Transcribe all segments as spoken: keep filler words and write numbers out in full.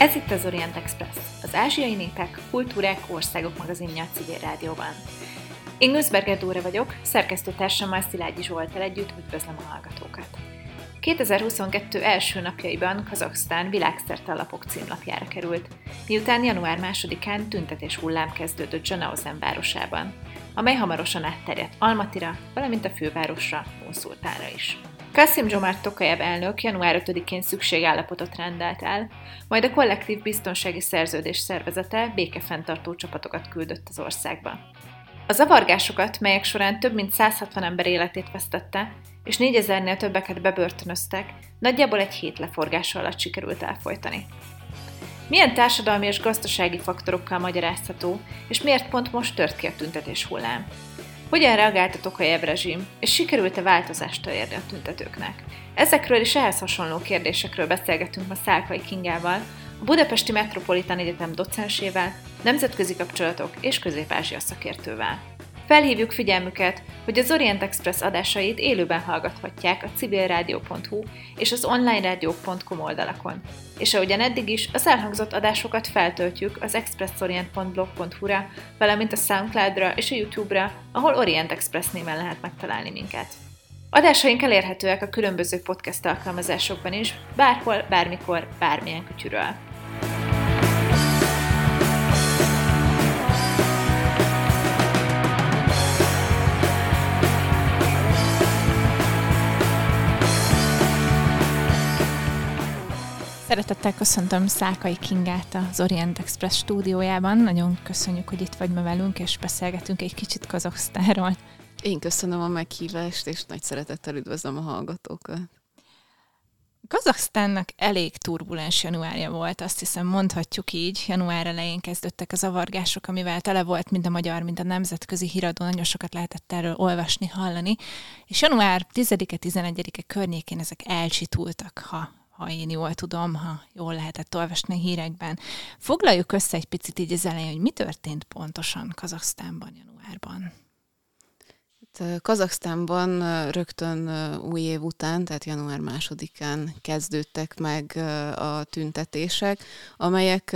Ez itt az Orient Express, az ázsiai népek, kultúrák, országok magazinja a Civil Rádióban. Én Nussberger Dóra vagyok, szerkesztőtársammal Szilágyi Zsolttal együtt üdvözlöm a hallgatókat. kétezer-huszonkettő első napjaiban Kazahsztán világszerte a lapok címlapjára került, miután január másodikán tüntetés hullám kezdődött Zhanaozen városában, amely hamarosan átterjedt Almatira, valamint a fővárosra, Nur-Szultánra is. Kaszim-Zsomart Tokajev elnök január ötödikén szükségállapotot rendelt el, majd a Kollektív Biztonsági Szerződés Szervezete békefenntartó csapatokat küldött az országba. A zavargásokat, melyek során több mint száz hatvan ember életét vesztette, és négyezernél többeket bebörtönöztek, nagyjából egy hét leforgása alatt sikerült elfojtani. Milyen társadalmi és gazdasági faktorokkal magyarázható, és miért pont most tört ki a tüntetés hullám? Hogyan reagált a Tokajev rezsim, és sikerült-e változást elérni a tüntetőknek? Ezekről és ehhez hasonló kérdésekről beszélgetünk ma Szálkai Kingával, a Budapesti Metropolitan Egyetem docensével, nemzetközi kapcsolatok és Közép-Ázsia szakértővel. Felhívjuk figyelmüket, hogy az Orient Express adásait élőben hallgathatják a civilradio.hu és az onlineradio pont com oldalakon, és ahogyan eddig is, az elhangzott adásokat feltöltjük az expressorient pont blog pont hu-ra, valamint a SoundCloud-ra és a YouTube-ra, ahol Orient Express néven lehet megtalálni minket. Adásaink elérhetőek a különböző podcast alkalmazásokban is, bárhol, bármikor, bármilyen kütyűről. Szeretettel köszöntöm Szálkai Kingát az Orient Express stúdiójában. Nagyon köszönjük, hogy itt vagy ma velünk, és beszélgetünk egy kicsit Kazahsztánról. Én köszönöm a meghívást, és nagy szeretettel üdvözlöm a hallgatókat. Kazahsztánnak elég turbulens januárja volt, azt hiszem mondhatjuk így. Január elején kezdődtek a zavargások, amivel tele volt mind a magyar, mind a nemzetközi híradó, nagyon sokat lehetett erről olvasni, hallani. És január tizedike-tizenegyedike környékén ezek elcsitultak, ha ha én jól tudom, ha jól lehetett olvasni a hírekben. Foglaljuk össze egy picit így az elején, hogy mi történt pontosan Kazahsztánban januárban. Kazahsztánban rögtön új év után, tehát január másodikán kezdődtek meg a tüntetések, amelyek,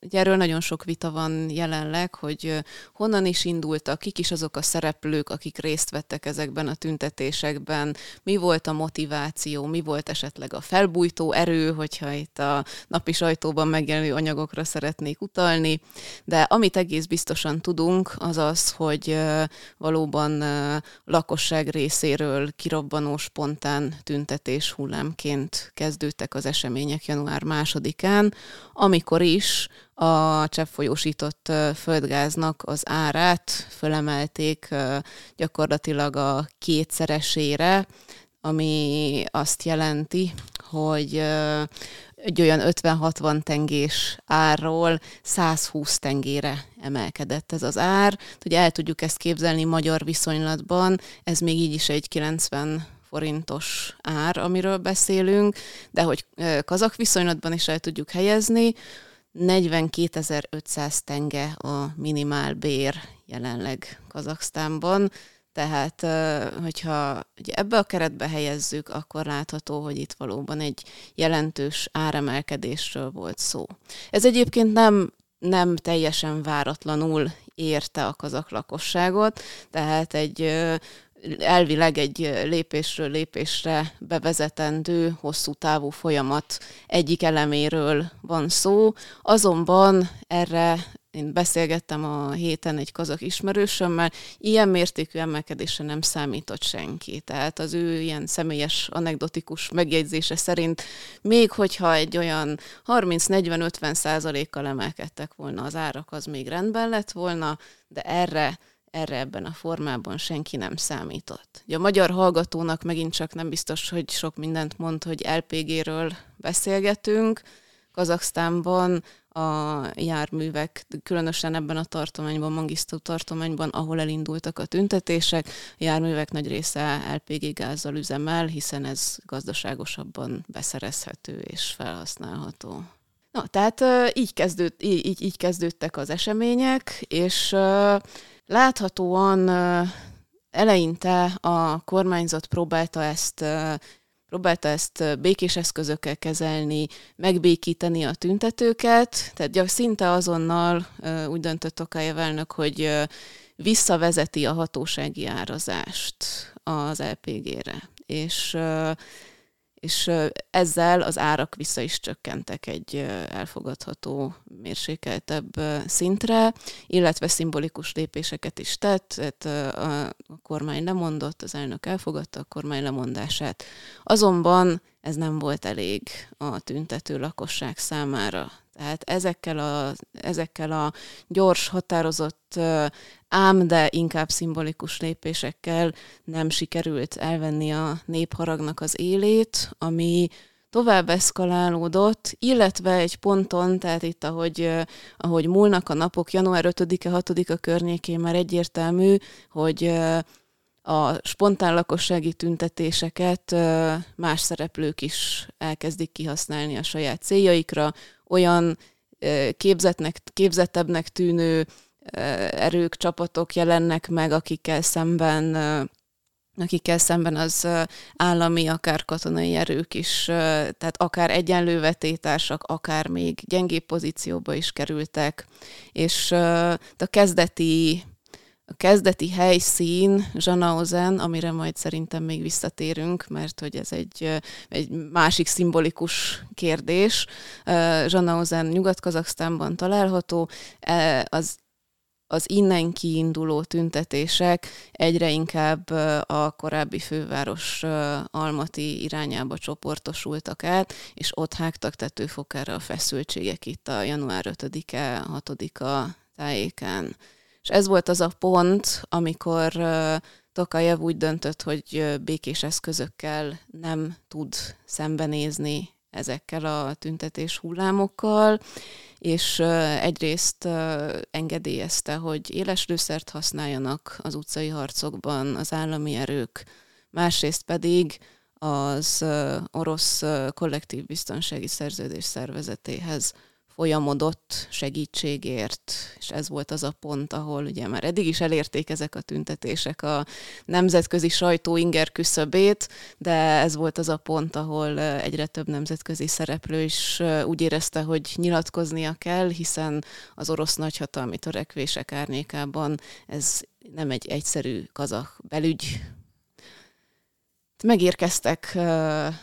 ugye erről nagyon sok vita van jelenleg, hogy honnan is indultak, kik is azok a szereplők, akik részt vettek ezekben a tüntetésekben, mi volt a motiváció, mi volt esetleg a felbújtó erő, hogyha itt a napi sajtóban megjelenő anyagokra szeretnék utalni, de amit egész biztosan tudunk, az az, hogy valóban lakosság részéről kirobbanó, spontán tüntetés hullámként kezdődtek az események január másodikán, amikor is a cseppfolyósított földgáznak az árát fölemelték gyakorlatilag a kétszeresére, ami azt jelenti, hogy egy olyan ötven-hatvan tengés árról száz húsz tengére emelkedett ez az ár. Ugye el tudjuk ezt képzelni magyar viszonylatban, ez még így is egy kilencven forintos ár, amiről beszélünk, de hogy kazak viszonylatban is el tudjuk helyezni, negyvenkétezer-ötszáz tenge a minimál bér jelenleg Kazahsztánban. Tehát, hogyha ebbe a keretbe helyezzük, akkor látható, hogy itt valóban egy jelentős áremelkedésről volt szó. Ez egyébként nem, nem teljesen váratlanul érte a kazak lakosságot, tehát egy elvileg egy lépésről lépésre bevezetendő, hosszú távú folyamat egyik eleméről van szó, azonban erre én beszélgettem a héten egy kazak ismerősömmel, ilyen mértékű emelkedésre nem számított senki. Tehát az ő ilyen személyes, anekdotikus megjegyzése szerint, még hogyha egy olyan harminc-negyven-ötven százalékkal emelkedtek volna az árak, az még rendben lett volna, de erre erre ebben a formában senki nem számított. Ugye a magyar hallgatónak megint csak nem biztos, hogy sok mindent mond, hogy el pé géről beszélgetünk. Kazahsztánban a járművek, különösen ebben a tartományban, Magisztru tartományban, ahol elindultak a tüntetések, a járművek nagy része el pé gé gázzal üzemel, hiszen ez gazdaságosabban beszerezhető és felhasználható. Na, tehát így, kezdőd, így, így kezdődtek az események, és láthatóan eleinte a kormányzat próbálta ezt próbálta ezt békés eszközökkel kezelni, megbékíteni a tüntetőket, tehát gyak szinte azonnal úgy döntött Tokajev elnök, hogy visszavezeti a hatósági árazást az el pé gére, és, és ezzel az árak vissza is csökkentek egy elfogadható, mérsékeltebb szintre, illetve szimbolikus lépéseket is tett, tehát a kormány lemondott, az elnök elfogadta a kormány lemondását. Azonban ez nem volt elég a tüntető lakosság számára. Tehát ezekkel a, ezekkel a gyors, határozott, ám de inkább szimbolikus lépésekkel nem sikerült elvenni a népharagnak az élét, ami tovább eszkalálódott, illetve egy ponton, tehát itt, ahogy, ahogy múlnak a napok, január ötödike hatodika környékén már egyértelmű, hogy a spontán lakossági tüntetéseket más szereplők is elkezdik kihasználni a saját céljaikra, olyan képzetnek, képzettebbnek tűnő erők, csapatok jelennek meg, akikkel szemben, akikkel szemben az állami, akár katonai erők is, tehát akár egyenlő vetétársak, akár még gyengébb pozícióba is kerültek. És a kezdeti, a kezdeti helyszín, Zhanaozen, amire majd szerintem még visszatérünk, mert hogy ez egy, egy másik szimbolikus kérdés. Zhanaozen Nyugat-Kazahsztánban található, az, az innen kiinduló tüntetések egyre inkább a korábbi főváros Almati irányába csoportosultak át, és ott hágtak tetőfokára a feszültségek itt a január ötödike hatodika tájékán. És ez volt az a pont, amikor uh, Tokajev úgy döntött, hogy uh, békés eszközökkel nem tud szembenézni ezekkel a tüntetés hullámokkal, és uh, egyrészt uh, engedélyezte, hogy éles lőszert használjanak az utcai harcokban az állami erők, másrészt pedig az uh, orosz uh, Kollektív Biztonsági Szerződés Szervezetéhez folyamodott segítségért, és ez volt az a pont, ahol ugye már eddig is elérték ezek a tüntetések a nemzetközi sajtó inger küszöbét, de ez volt az a pont, ahol egyre több nemzetközi szereplő is úgy érezte, hogy nyilatkoznia kell, hiszen az orosz nagyhatalmi törekvések árnyékában ez nem egy egyszerű kazah belügy. Megérkeztek,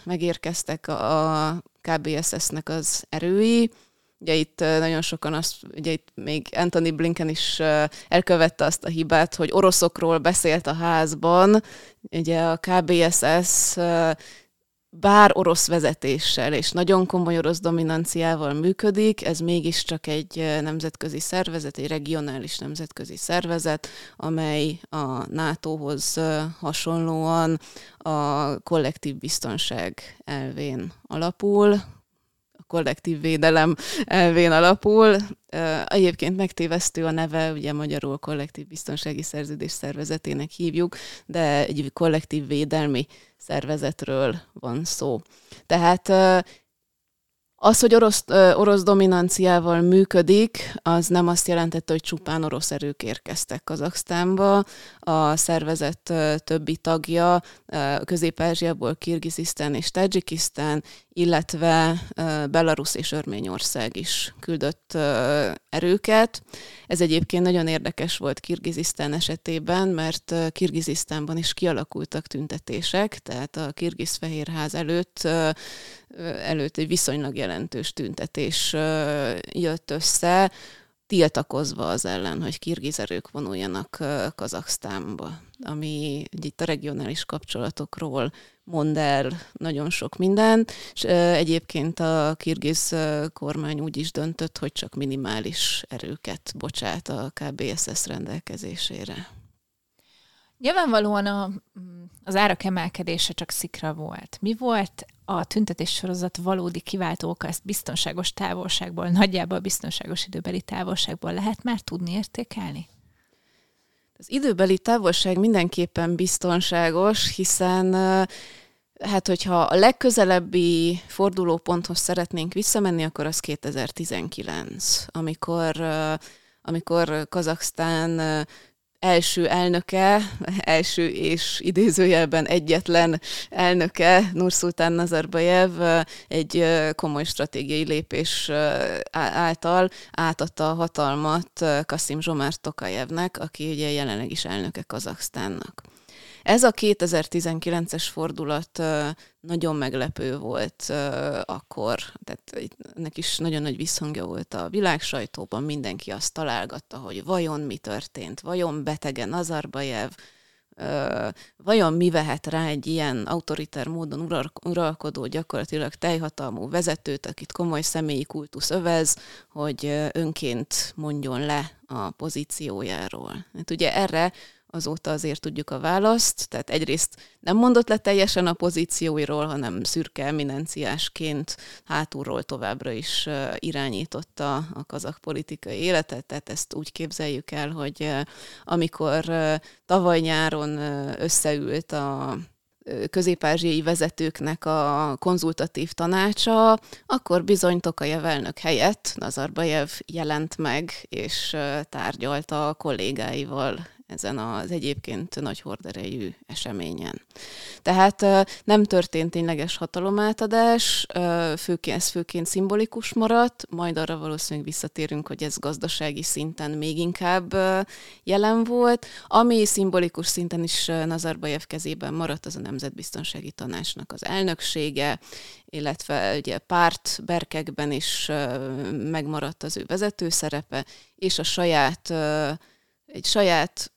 megérkeztek a ká bé es es-nek az erői. Ugye itt nagyon sokan azt, ugye itt még Anthony Blinken is elkövette azt a hibát, hogy oroszokról beszélt a házban. Ugye a ká bé es es bár orosz vezetéssel és nagyon komoly orosz dominanciával működik, ez mégiscsak egy nemzetközi szervezet, egy regionális nemzetközi szervezet, amely a nátóhoz hasonlóan a kollektív biztonság elvén alapul, kollektív védelem elvén alapul. Egyébként megtévesztő a neve, ugye magyarul Kollektív Biztonsági Szerződés Szervezetének hívjuk, de egy kollektív védelmi szervezetről van szó. Tehát az, hogy orosz, orosz dominanciával működik, az nem azt jelentette, hogy csupán orosz erők érkeztek Kazahsztánba. A szervezet többi tagja Közép-Ázsiából Kirgizisztán és Tadzsikisztán, illetve Belarusz és Örményország is küldött erőket. Ez egyébként nagyon érdekes volt Kirgizisztán esetében, mert Kirgizisztánban is kialakultak tüntetések, tehát a Kirgiz Fehérház előtt előtt egy viszonylag jelentős tüntetés jött össze, tiltakozva az ellen, hogy kirgiz erők vonuljanak Kazahsztánba, ami itt a regionális kapcsolatokról mond el nagyon sok mindent, és egyébként a kirgiz kormány úgy is döntött, hogy csak minimális erőket bocsát a ká bé es es rendelkezésére. Nyilvánvalóan a, az árak emelkedése csak szikra volt. Mi volt a tüntetéssorozat valódi kiváltó oka? Ezt biztonságos távolságból, nagyjából biztonságos időbeli távolságból lehet már tudni értékelni? Az időbeli távolság mindenképpen biztonságos, hiszen hát, hogyha a legközelebbi fordulóponthoz szeretnénk visszamenni, akkor az kétezer-tizenkilenc, amikor, amikor Kazahsztán első elnöke, első és idézőjelben egyetlen elnöke, Nurszultán Nazarbajev egy komoly stratégiai lépés által átadta a hatalmat Kaszim-Zsomart Tokajevnek, aki ugye jelenleg is elnöke Kazahsztánnak. Ez a kétezer-tizenkilences fordulat nagyon meglepő volt akkor, tehát ennek is nagyon nagy visszhangja volt a világsajtóban, mindenki azt találgatta, hogy vajon mi történt, vajon betege Nazarbajev, vajon mi vehet rá egy ilyen autoriter módon uralkodó, gyakorlatilag teljhatalmú vezetőt, akit komoly személyi kultusz övez, hogy önként mondjon le a pozíciójáról. Hát ugye erre azóta azért tudjuk a választ, tehát egyrészt nem mondott le teljesen a pozícióiról, hanem szürke eminenciásként hátulról továbbra is irányította a kazak politikai életet, tehát ezt úgy képzeljük el, hogy amikor tavaly nyáron összeült a közép-ázsiai vezetőknek a konzultatív tanácsa, akkor bizony Tokajev elnök helyett Nazarbajev jelent meg, és tárgyalta a kollégáival ezen az egyébként nagy horderejű eseményen. Tehát nem történt tényleges hatalomátadás, főként, ez főként szimbolikus maradt, majd arra valószínűleg visszatérünk, hogy ez gazdasági szinten még inkább jelen volt. Ami szimbolikus szinten is Nazarbajev kezében maradt, az a Nemzetbiztonsági Tanácsnak az elnöksége, illetve ugye párt berkekben is megmaradt az ő vezető szerepe, és a saját egy saját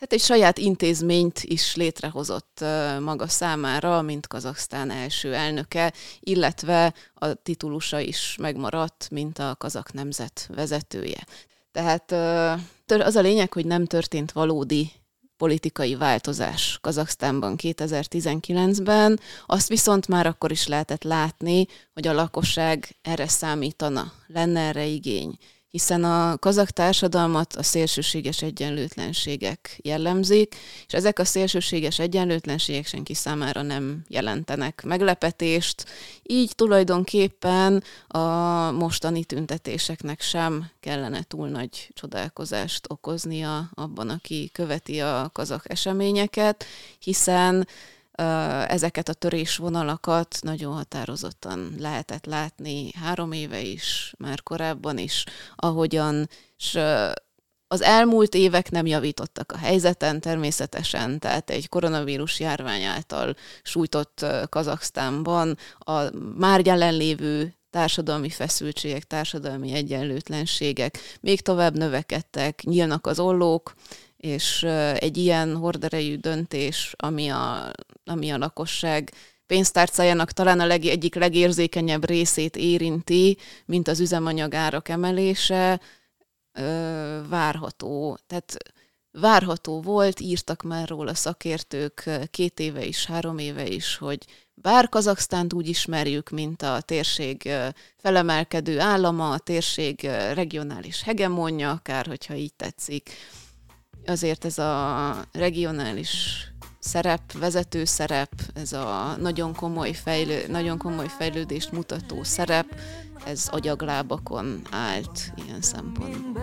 hát egy saját intézményt is létrehozott maga számára, mint Kazahsztán első elnöke, illetve a titulusa is megmaradt, mint a kazak nemzet vezetője. Tehát az a lényeg, hogy nem történt valódi politikai változás Kazahsztánban kétezer-tizenkilencben, azt viszont már akkor is lehetett látni, hogy a lakosság erre számítana, lenne erre igény. Hiszen a kazak társadalmat a szélsőséges egyenlőtlenségek jellemzik, és ezek a szélsőséges egyenlőtlenségek senki számára nem jelentenek meglepetést, így tulajdonképpen a mostani tüntetéseknek sem kellene túl nagy csodálkozást okoznia abban, aki követi a kazak eseményeket, hiszen ezeket a törésvonalakat nagyon határozottan lehetett látni három éve is, már korábban is, ahogyan s az elmúlt évek nem javítottak a helyzeten természetesen, tehát egy koronavírus járvány által sújtott Kazahsztánban a már jelenlévő társadalmi feszültségek, társadalmi egyenlőtlenségek még tovább növekedtek, nyílnak az ollók, és egy ilyen horderejű döntés, ami a, ami a lakosság pénztárcájának talán a leg, egyik legérzékenyebb részét érinti, mint az üzemanyag árak emelése, várható. Tehát várható volt, írtak már róla szakértők két éve is, három éve is, hogy bár Kazahsztánt úgy ismerjük, mint a térség felemelkedő állama, a térség regionális hegemonja, akár hogyha így tetszik, azért ez a regionális szerep, vezető szerep, ez a nagyon komoly, fejlő, nagyon komoly fejlődést mutató szerep, ez agyaglábakon állt ilyen szempontból.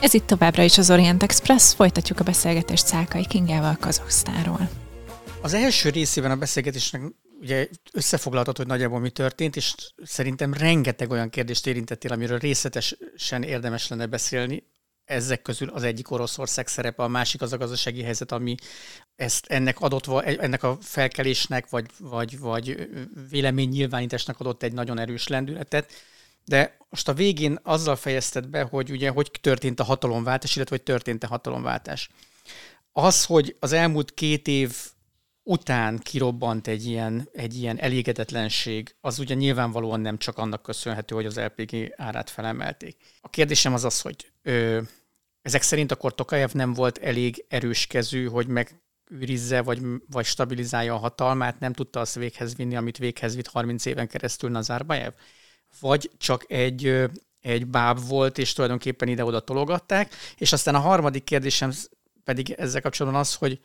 Ez itt továbbra is az Orient Express, folytatjuk a beszélgetést Szálkai Kingával Kazahsztánról. Az első részében a beszélgetésnek ugye összefoglaltad, hogy nagyjából mi történt, és szerintem rengeteg olyan kérdést érintettél, amiről részletesen érdemes lenne beszélni. Ezek közül az egyik Oroszország szerepe, a másik az a gazdasági helyzet, ami ezt ennek adott, ennek a felkelésnek, vagy, vagy, vagy véleménynyilvánításnak adott egy nagyon erős lendületet. De most a végén azzal fejezted be, hogy ugye hogy történt a hatalomváltás, illetve hogy történt a hatalomváltás. Az, hogy az elmúlt két év után kirobbant egy ilyen, egy ilyen elégedetlenség, az ugye nyilvánvalóan nem csak annak köszönhető, hogy az el pé gé árát felemelték. A kérdésem az az, hogy ö, ezek szerint akkor Tokajev nem volt elég erős kezű, hogy megőrizze vagy, vagy stabilizálja a hatalmát, nem tudta azt véghez vinni, amit véghez vitt harminc éven keresztül Nazarbajev? Vagy csak egy... Ö, egy báb volt, és tulajdonképpen ide-oda tologatták. És aztán a harmadik kérdésem pedig ezzel kapcsolatban az, hogy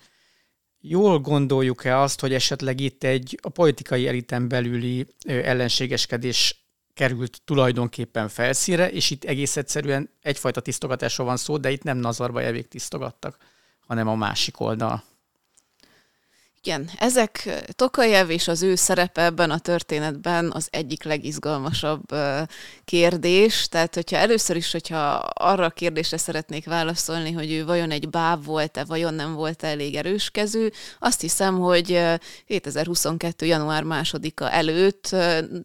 jól gondoljuk-e azt, hogy esetleg itt egy a politikai eliten belüli ellenségeskedés került tulajdonképpen felszínre, és itt egész egyszerűen egyfajta tisztogatásról van szó, de itt nem Nazarbajevék tisztogattak, hanem a másik oldal. Igen, ezek Tokajev és az ő szerepe ebben a történetben az egyik legizgalmasabb kérdés. Tehát, hogyha először is, hogyha arra a kérdésre szeretnék válaszolni, hogy ő vajon egy báb volt-e, vajon nem volt-e elég erőskezű, azt hiszem, hogy kétezer-huszonkettő. január másodika előtt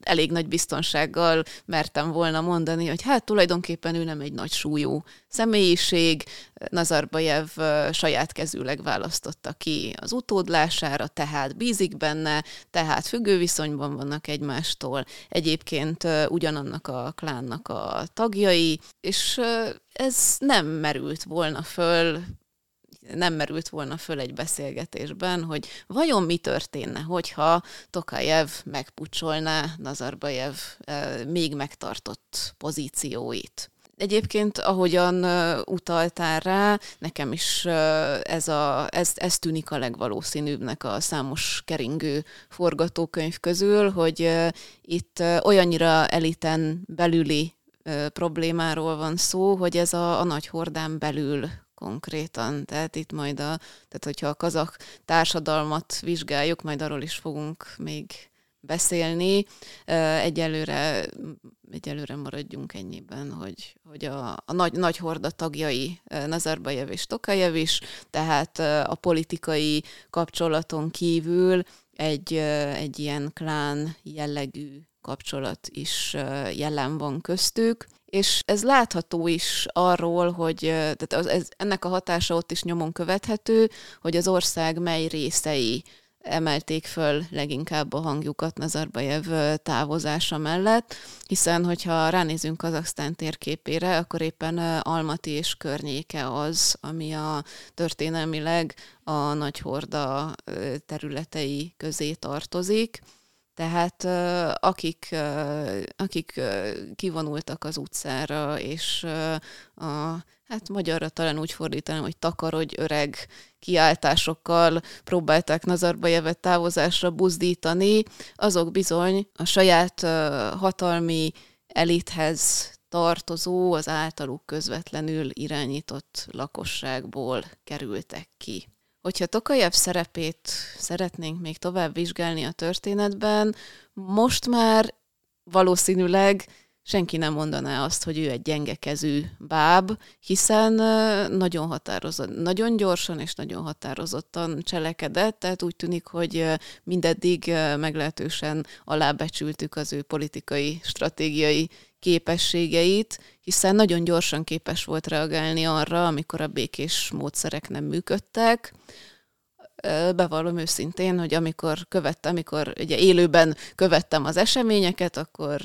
elég nagy biztonsággal mertem volna mondani, hogy hát tulajdonképpen ő nem egy nagy súlyú személyiség, Nazarbajev saját kezűleg választotta ki az utódlására, tehát bízik benne, tehát függő viszonyban vannak egymástól, egyébként ugyanannak a klánnak a tagjai, és ez nem merült volna föl, nem merült volna föl egy beszélgetésben, hogy vajon mi történne, hogyha Tokajev megpucsolná Nazarbajev még megtartott pozícióit. Egyébként, ahogyan utaltál rá, nekem is ez, a, ez, ez tűnik a legvalószínűbbnek a számos keringő forgatókönyv közül, hogy itt olyannyira eliten belüli problémáról van szó, hogy ez a, a nagy hordán belül konkrétan. Tehát itt majd, a, tehát hogyha a kazah társadalmat vizsgáljuk, majd arról is fogunk még beszélni. Egyelőre, egyelőre maradjunk ennyiben, hogy, hogy a, a nagy, nagy horda tagjai Nazarbajev és Tokajev is, tehát a politikai kapcsolaton kívül egy, egy ilyen klán jellegű kapcsolat is jelen van köztük. És ez látható is arról, hogy tehát ez, ennek a hatása ott is nyomon követhető, hogy az ország mely részei emelték föl leginkább a hangjukat Nazarbajev távozása mellett, hiszen hogyha ránézünk Kazahsztán térképére, akkor éppen Almati és környéke az, ami a történelmileg a nagy horda területei közé tartozik. Tehát akik, akik kivonultak az utcára, és a, hát magyarra talán úgy fordítanám, hogy takarodj öreg kiáltásokkal próbálták Nazarbajevet távozásra buzdítani, azok bizony a saját hatalmi elithez tartozó, az általuk közvetlenül irányított lakosságból kerültek ki. Hogyha Tokajev szerepét szeretnénk még tovább vizsgálni a történetben, most már valószínűleg senki nem mondaná azt, hogy ő egy gyengekezű báb, hiszen nagyon határozott, nagyon gyorsan és nagyon határozottan cselekedett, tehát úgy tűnik, hogy mindeddig meglehetősen alábecsültük az ő politikai, stratégiai képességeit, hiszen nagyon gyorsan képes volt reagálni arra, amikor a békés módszerek nem működtek. Bevallom őszintén, hogy amikor követtem, amikor ugye élőben követtem az eseményeket, akkor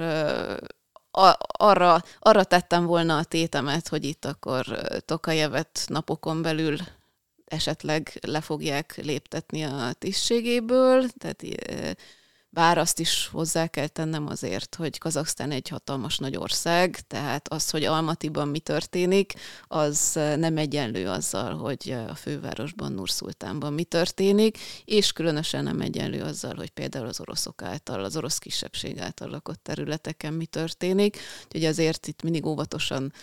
arra, arra tettem volna a tétemet, hogy itt akkor Tokajevet napokon belül esetleg le fogják léptetni a tisztségéből, tehát bár azt is hozzá kell tennem azért, hogy Kazahsztán egy hatalmas nagy ország, tehát az, hogy Almatiban mi történik, az nem egyenlő azzal, hogy a fővárosban, Nur-Szultánban mi történik, és különösen nem egyenlő azzal, hogy például az oroszok által, az orosz kisebbség által lakott területeken mi történik. Úgyhogy azért itt mindig óvatosan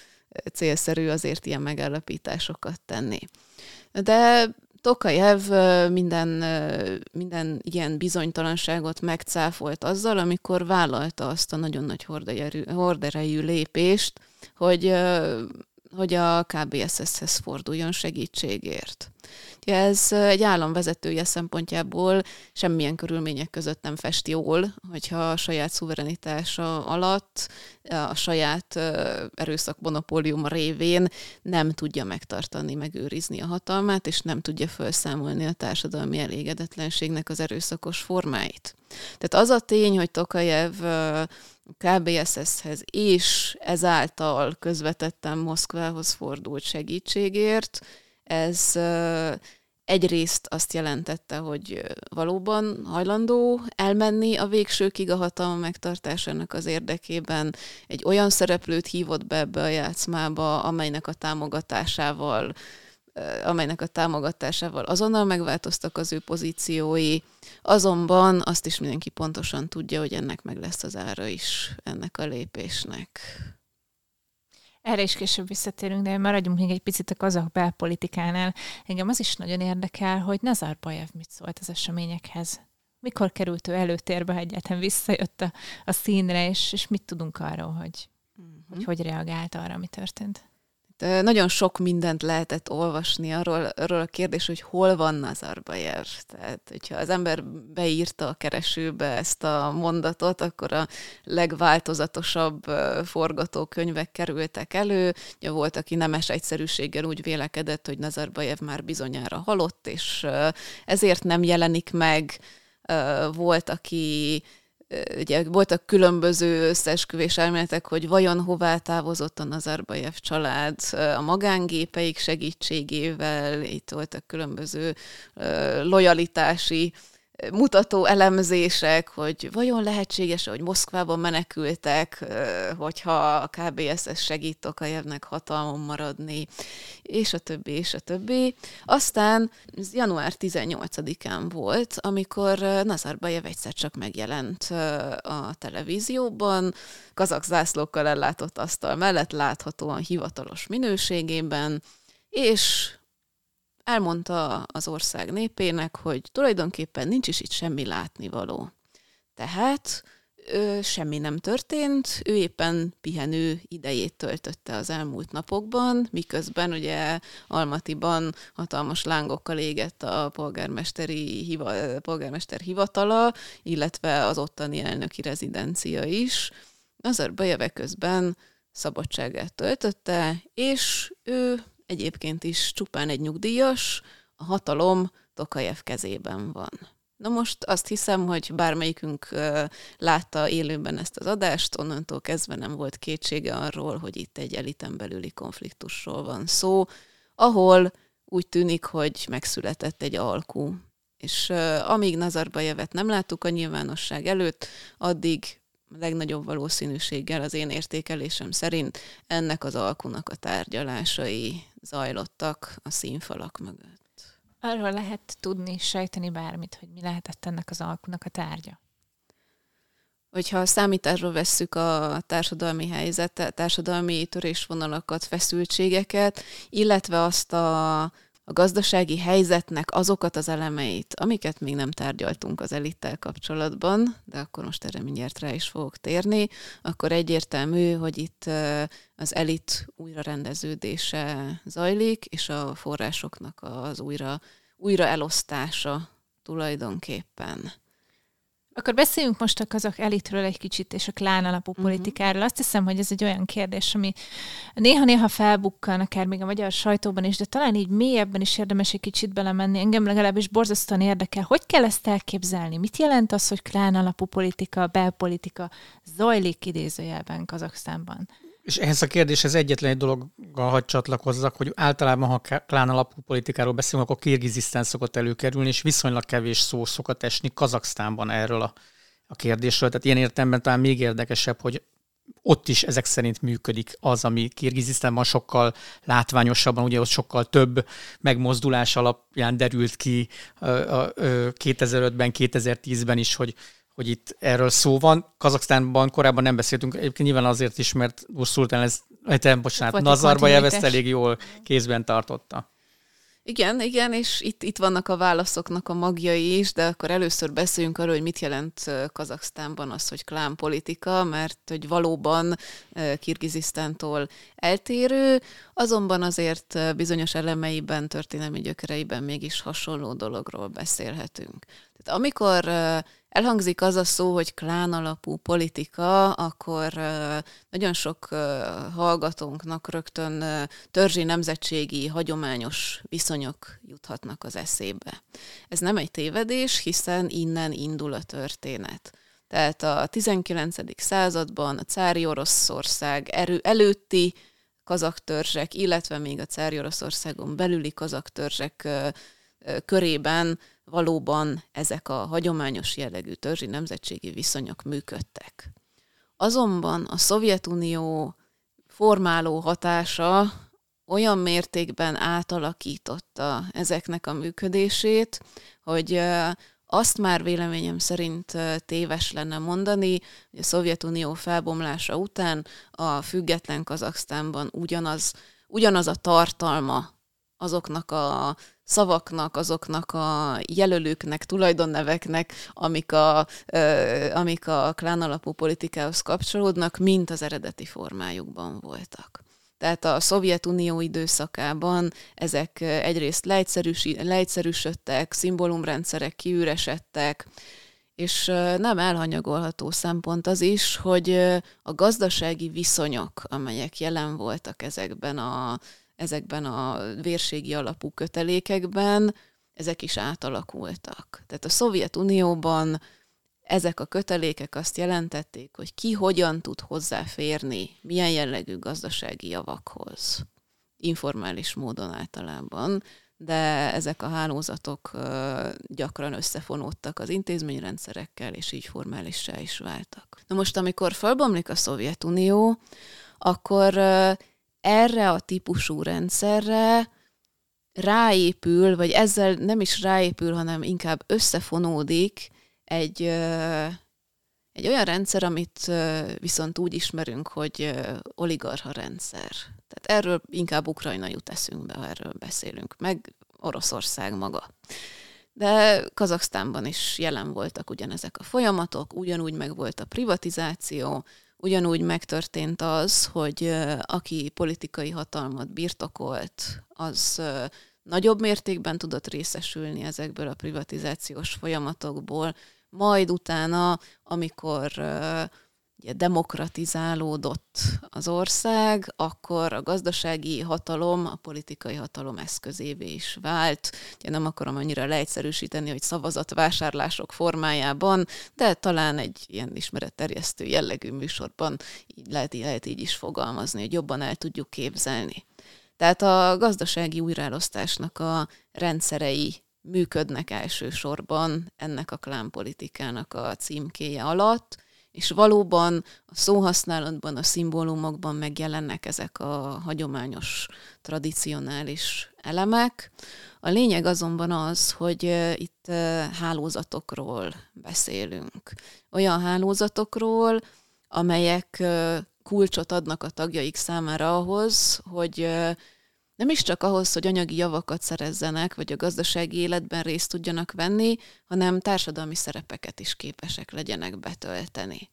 célszerű azért ilyen megállapításokat tenni. De Tokajev minden, minden ilyen bizonytalanságot megcáfolt azzal, amikor vállalta azt a nagyon nagy horderejű lépést, hogy, hogy a ká bé es es-hez forduljon segítségért. Ez egy államvezetője szempontjából semmilyen körülmények között nem fest jól, hogyha a saját szuverenitása alatt, a saját erőszakmonopóliuma révén nem tudja megtartani, megőrizni a hatalmát, és nem tudja felszámolni a társadalmi elégedetlenségnek az erőszakos formáit. Tehát az a tény, hogy Tokajev ká bé es es-hez és ezáltal közvetetten Moszkvához fordult segítségért, ez egyrészt azt jelentette, hogy valóban hajlandó elmenni a végsőkig a hatalma megtartásának az érdekében. Egy olyan szereplőt hívott be ebbe a játszmába, amelynek a támogatásával, amelynek a támogatásával azonnal megváltoztak az ő pozíciói, azonban azt is mindenki pontosan tudja, hogy ennek meg lesz az ára is, ennek a lépésnek. Erre is később visszatérünk, de maradjunk még egy picit a kazah belpolitikánál. Engem az is nagyon érdekel, hogy Nazarbajev mit szólt az eseményekhez. Mikor került ő előtérbe, ha egyáltalán visszajött a, a színre, és, és mit tudunk arról, hogy, uh-huh. hogy hogy reagált arra, ami történt? De nagyon sok mindent lehetett olvasni arról, arról a kérdés, hogy hol van Nazarbajev. Tehát, hogyha az ember beírta a keresőbe ezt a mondatot, akkor a legváltozatosabb forgatókönyvek kerültek elő. Ja, volt, aki nemes egyszerűséggel úgy vélekedett, hogy Nazarbajev már bizonyára halott, és ezért nem jelenik meg. Volt, aki... Ugye voltak különböző összeesküvés elméletek, hogy vajon hová távozott a Nazarbajev család a magángépeik segítségével, itt voltak különböző lojalitási mutató elemzések, hogy vajon lehetséges, hogy Moszkvában menekültek, hogyha a ká bé es es segít Tokajevnek hatalmon maradni, és a többi, és a többi. Aztán ez január tizennyolcadikán volt, amikor Nazarbajev egyszer csak megjelent a televízióban, kazak zászlókkal ellátott asztal mellett, láthatóan hivatalos minőségében, és elmondta az ország népének, hogy tulajdonképpen nincs is itt semmi látnivaló. Tehát ő, semmi nem történt, ő éppen pihenő idejét töltötte az elmúlt napokban, miközben ugye Almatiban hatalmas lángokkal égett a polgármesteri hiva, polgármester hivatala, illetve az ottani elnöki rezidencia is. Nazarbajev közben szabadságát töltötte, és ő... Egyébként is csupán egy nyugdíjas, a hatalom Tokajev kezében van. Na most azt hiszem, hogy bármelyikünk látta élőben ezt az adást, onnantól kezdve nem volt kétsége arról, hogy itt egy eliten belüli konfliktusról van szó, ahol úgy tűnik, hogy megszületett egy alkú. És amíg Nazarbajevet nem láttuk a nyilvánosság előtt, addig legnagyobb valószínűséggel az én értékelésem szerint ennek az alkunak a tárgyalásai zajlottak a színfalak mögött. Arról lehet tudni, sejteni bármit, hogy mi lehetett ennek az alkunak a tárgya? Hogyha a számításba vesszük a társadalmi helyzetet, társadalmi törésvonalakat, feszültségeket, illetve azt a a gazdasági helyzetnek azokat az elemeit, amiket még nem tárgyaltunk az elittel kapcsolatban, de akkor most erre mindjárt rá is fogok térni, akkor egyértelmű, hogy itt az elit újrarendeződése zajlik, és a forrásoknak az újra, újra elosztása tulajdonképpen. Akkor beszéljünk most a kazak elitről egy kicsit, és a klán alapú uh-huh. politikáról. Azt hiszem, hogy ez egy olyan kérdés, ami néha-néha felbukkan, akár még a magyar sajtóban is, de talán így mélyebben is érdemes egy kicsit belemenni. Engem legalábbis borzasztóan érdekel, hogy kell ezt elképzelni? Mit jelent az, hogy klán alapú politika, belpolitika zajlik idézőjelben Kazahsztánban? És ehhez a kérdéshez egyetlen egy dologgal hadd csatlakozzak, hogy általában, ha klán alapú politikáról beszélünk, akkor Kirgizisztán szokott előkerülni, és viszonylag kevés szó szokott esni Kazahsztánban erről a, a kérdésről. Tehát ilyen értelemben talán még érdekesebb, hogy ott is ezek szerint működik az, ami Kirgizisztánban sokkal látványosabban, ugye ott sokkal több megmozdulás alapján derült ki kétezer-ötben, kétezer-tízben is, hogy hogy itt erről szó van. Kazahsztánban korábban nem beszéltünk, egyébként nyilván azért is, mert Nurszultán, bocsánat, Nazarbajev ezt elég jól kézben tartotta. Igen, igen, és itt, itt vannak a válaszoknak a magjai is, de akkor először beszéljünk arról, hogy mit jelent Kazahsztánban az, hogy klánpolitika, mert hogy valóban Kirgizisztántól eltérő, azonban azért bizonyos elemeiben, történelmi gyökereiben mégis hasonló dologról beszélhetünk. Tehát amikor elhangzik az a szó, hogy klán alapú politika, akkor nagyon sok hallgatónknak rögtön törzsi, nemzetségi, hagyományos viszonyok juthatnak az eszébe. Ez nem egy tévedés, hiszen innen indul a történet. Tehát a tizenkilencedik században a cári Oroszország erő előtti kazak törzsek, illetve még a cári Oroszországon belüli kazak törzsek körében valóban ezek a hagyományos jellegű törzsi nemzetségi viszonyok működtek. Azonban a Szovjetunió formáló hatása olyan mértékben átalakította ezeknek a működését, hogy azt már véleményem szerint téves lenne mondani, hogy a Szovjetunió felbomlása után a független Kazahsztánban ugyanaz, ugyanaz a tartalma azoknak a szavaknak, azoknak a jelölőknek, tulajdonneveknek, amik a, amik a klán alapú politikához kapcsolódnak, mint az eredeti formájukban voltak. Tehát a Szovjetunió időszakában ezek egyrészt leegyszerűsödtek, szimbólumrendszerek kiüresedtek, és nem elhanyagolható szempont az is, hogy a gazdasági viszonyok, amelyek jelen voltak ezekben a ezekben a vérségi alapú kötelékekben, ezek is átalakultak. Tehát a Szovjetunióban ezek a kötelékek azt jelentették, hogy ki hogyan tud hozzáférni milyen jellegű gazdasági javakhoz. Informális módon általában, de ezek a hálózatok gyakran összefonódtak az intézményrendszerekkel, és így formálissá is váltak. Na most, amikor felbomlik a Szovjetunió, akkor erre a típusú rendszerre ráépül, vagy ezzel nem is ráépül, hanem inkább összefonódik egy, egy olyan rendszer, amit viszont úgy ismerünk, hogy oligarcha rendszer. Tehát erről inkább Ukrajna jut eszünkbe, ha erről beszélünk, meg Oroszország maga. De Kazahsztánban is jelen voltak ugyanezek a folyamatok, ugyanúgy megvolt a privatizáció, ugyanúgy megtörtént az, hogy aki politikai hatalmat birtokolt, az nagyobb mértékben tudott részesülni ezekből a privatizációs folyamatokból, majd utána, amikor ugye, demokratizálódott az ország, akkor a gazdasági hatalom a politikai hatalom eszközévé is vált. Ugye, nem akarom annyira leegyszerűsíteni, hogy szavazatvásárlások formájában, de talán egy ilyen ismeretterjesztő jellegű műsorban így lehet, lehet így is fogalmazni, hogy jobban el tudjuk képzelni. Tehát a gazdasági újraelosztásnak a rendszerei működnek elsősorban ennek a klánpolitikának a címkéje alatt, és valóban a szóhasználatban, a szimbólumokban megjelennek ezek a hagyományos, tradicionális elemek. A lényeg azonban az, hogy itt hálózatokról beszélünk. Olyan hálózatokról, amelyek kulcsot adnak a tagjaik számára ahhoz, hogy nem is csak ahhoz, hogy anyagi javakat szerezzenek, vagy a gazdasági életben részt tudjanak venni, hanem társadalmi szerepeket is képesek legyenek betölteni.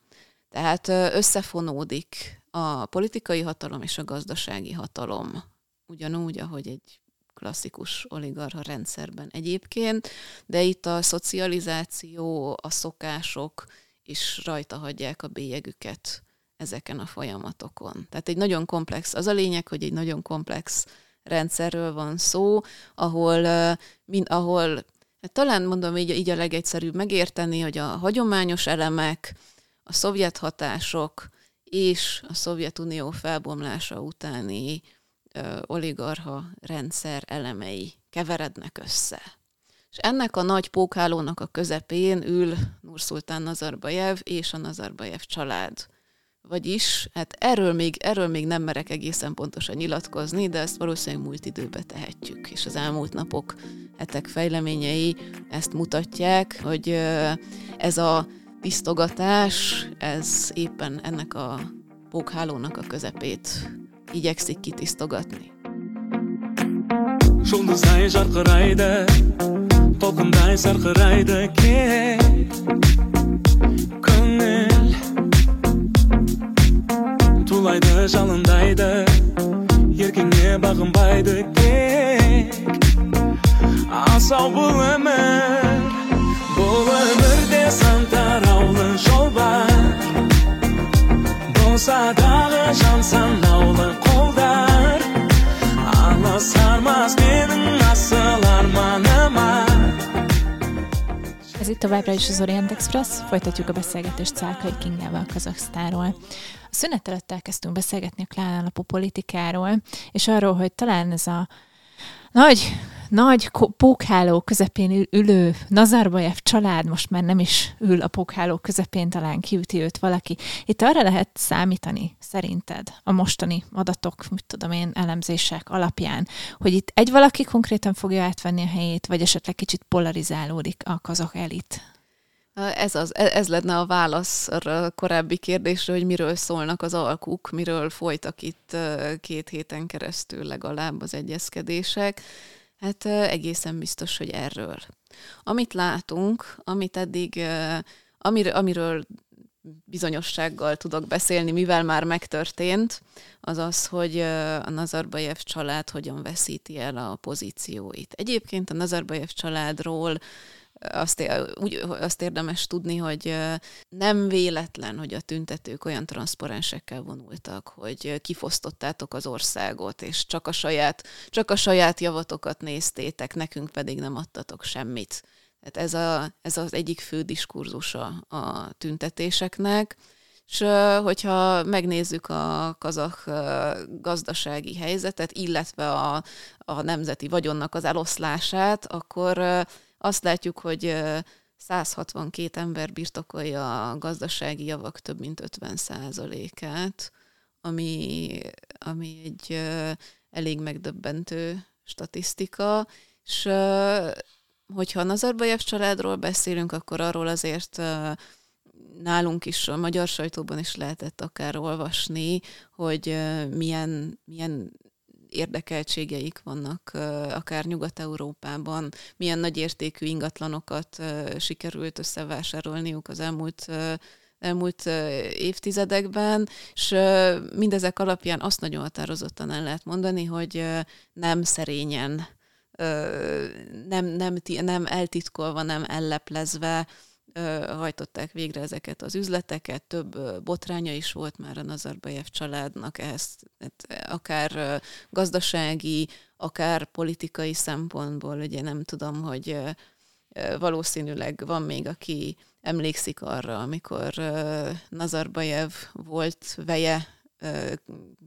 Tehát összefonódik a politikai hatalom és a gazdasági hatalom. Ugyanúgy, ahogy egy klasszikus oligarcha rendszerben egyébként, de itt a szocializáció, a szokások is rajta hagyják a bélyegüket ezeken a folyamatokon. Tehát egy nagyon komplex, az a lényeg, hogy egy nagyon komplex rendszerről van szó, ahol, mind, ahol hát talán mondom így, így a legegyszerűbb megérteni, hogy a hagyományos elemek, a szovjet hatások és a Szovjetunió felbomlása utáni ö, oligarcha rendszer elemei keverednek össze. És ennek a nagy pókhálónak a közepén ül Nurszultán Nazarbajev és a Nazarbajev család. Vagyis, hát erről még, erről még nem merek egészen pontosan nyilatkozni, de ezt valószínűleg múlt időbe tehetjük. És az elmúlt napok, hetek fejleményei ezt mutatják, hogy ez a tisztogatás, ez éppen ennek a pókhálónak a közepét igyekszik kitisztogatni. Жұлдыздай жарқырайды, толқындай сарқырайды көңіл, тулайды жалындайды, еркіңе бағынбайды асау бұл өмір. Бұл өмірде сан тараулы жол бар, болса дағы жан санаулы қолдар, аласармас менің асыл арманыма. Ez itt továbbra is az Orient Express, folytatjuk a beszélgetést Szálkai Kingával, Kazahsztánról. A szünet előtt elkezdtünk beszélgetni a klárálapú politikáról, és arról, hogy talán ez a nagy, nagy pókháló közepén ülő Nazarbajev család most már nem is ül a pókháló közepén, talán kiüti őt valaki. Itt arra lehet számítani, szerinted, a mostani adatok, mit tudom én, elemzések alapján, hogy itt egy valaki konkrétan fogja átvenni a helyét, vagy esetleg kicsit polarizálódik a kazah elit? Ez, az, ez lenne a válasz arra a korábbi kérdésre, hogy miről szólnak az alkuk, miről folytak itt két héten keresztül legalább az egyezkedések. Hát egészen biztos, hogy erről. Amit látunk, amit eddig, amir, amiről bizonyossággal tudok beszélni, mivel már megtörtént, az az, hogy a Nazarbajev család hogyan veszíti el a pozícióit. Egyébként a Nazarbajev családról Azt, úgy, azt érdemes tudni, hogy nem véletlen, hogy a tüntetők olyan transzparensekkel vonultak, hogy kifosztottátok az országot, és csak a saját, csak a saját javatokat néztétek, nekünk pedig nem adtatok semmit. Tehát ez, a, ez az egyik fő diskurzusa a tüntetéseknek. És hogyha megnézzük a kazah gazdasági helyzetet, illetve a, a nemzeti vagyonnak az eloszlását, akkor azt látjuk, hogy száz hatvankét ember birtokolja a gazdasági javak több mint ötven százalékát, ami, ami egy elég megdöbbentő statisztika. És hogyha a Nazarbajev családról beszélünk, akkor arról azért nálunk is, a magyar sajtóban is lehetett akár olvasni, hogy milyen, milyen érdekeltségeik vannak akár Nyugat-Európában, milyen nagyértékű ingatlanokat sikerült összevásárolniuk az elmúlt, elmúlt évtizedekben, és mindezek alapján azt nagyon határozottan el lehet mondani, hogy nem szerényen, nem, nem, nem eltitkolva, nem elleplezve hajtották végre ezeket az üzleteket, több botránya is volt már a Nazarbajev családnak, ehhez akár gazdasági, akár politikai szempontból, ugye nem tudom, hogy valószínűleg van még, aki emlékszik arra, amikor Nazarbajev volt veje,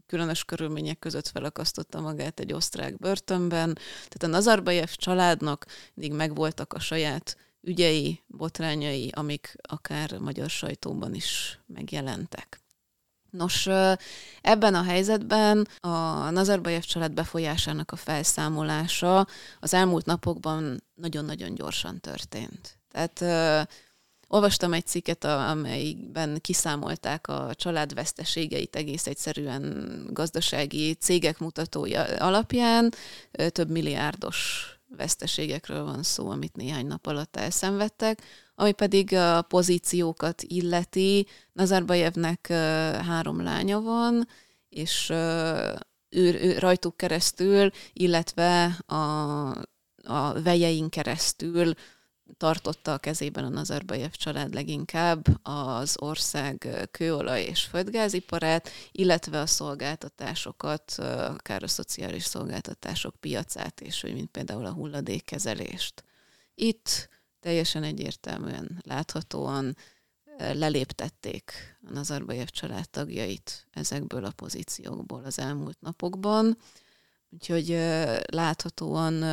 különös körülmények között felakasztotta magát egy osztrák börtönben. Tehát a Nazarbajev családnak még megvoltak a saját ügyei, botrányai, amik akár magyar sajtóban is megjelentek. Nos, ebben a helyzetben a Nazarbajev család befolyásának a felszámolása az elmúlt napokban nagyon-nagyon gyorsan történt. Tehát ö, olvastam egy cikket, amelyben kiszámolták a család veszteségeit egész egyszerűen gazdasági cégek mutatója alapján, több milliárdos veszteségekről van szó, amit néhány nap alatt elszenvedtek, ami pedig a pozíciókat illeti. Nazarbajevnek három lánya van, és ő, ő rajtuk keresztül, illetve a, a vejein keresztül tartotta a kezében a Nazarbajev család leginkább az ország kőolaj- és földgáziparát, illetve a szolgáltatásokat, akár a szociális szolgáltatások piacát, és mint például a hulladékkezelést. Itt teljesen egyértelműen, láthatóan leléptették a Nazarbajev család tagjait ezekből a pozíciókból az elmúlt napokban. Úgyhogy láthatóan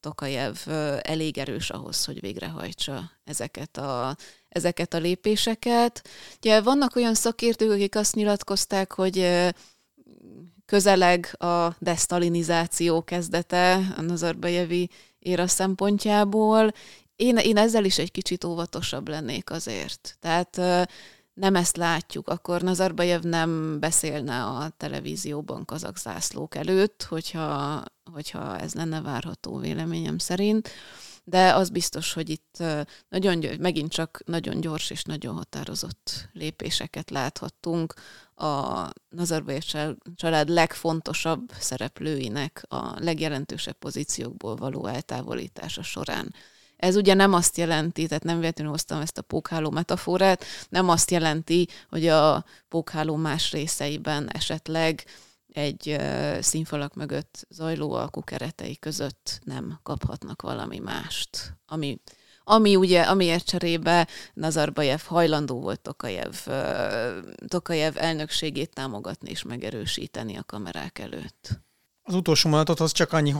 Tokajev elég erős ahhoz, hogy végrehajtsa ezeket a, ezeket a lépéseket. Ugye vannak olyan szakértők, akik azt nyilatkozták, hogy közeleg a desztalinizáció kezdete a Nazarbajevi éra szempontjából. Én, én ezzel is egy kicsit óvatosabb lennék azért. Tehát nem ezt látjuk, akkor Nazarbajev nem beszélne a televízióban kazak zászlók előtt, hogyha, hogyha ez lenne várható véleményem szerint. De az biztos, hogy itt nagyon, megint csak nagyon gyors és nagyon határozott lépéseket láthattunk a Nazarbajev család legfontosabb szereplőinek a legjelentősebb pozíciókból való eltávolítása során. Ez ugye nem azt jelenti, tehát nem véletlenül hoztam ezt a pókháló metaforát, nem azt jelenti, hogy a pókháló más részeiben esetleg egy színfalak mögött zajló alkú keretei között nem kaphatnak valami mást. Ami, ami ugye, amiért cserébe Nazarbajev hajlandó volt Tokajev, Tokajev elnökségét támogatni és megerősíteni a kamerák előtt. Az utolsó mondatothoz csak annyi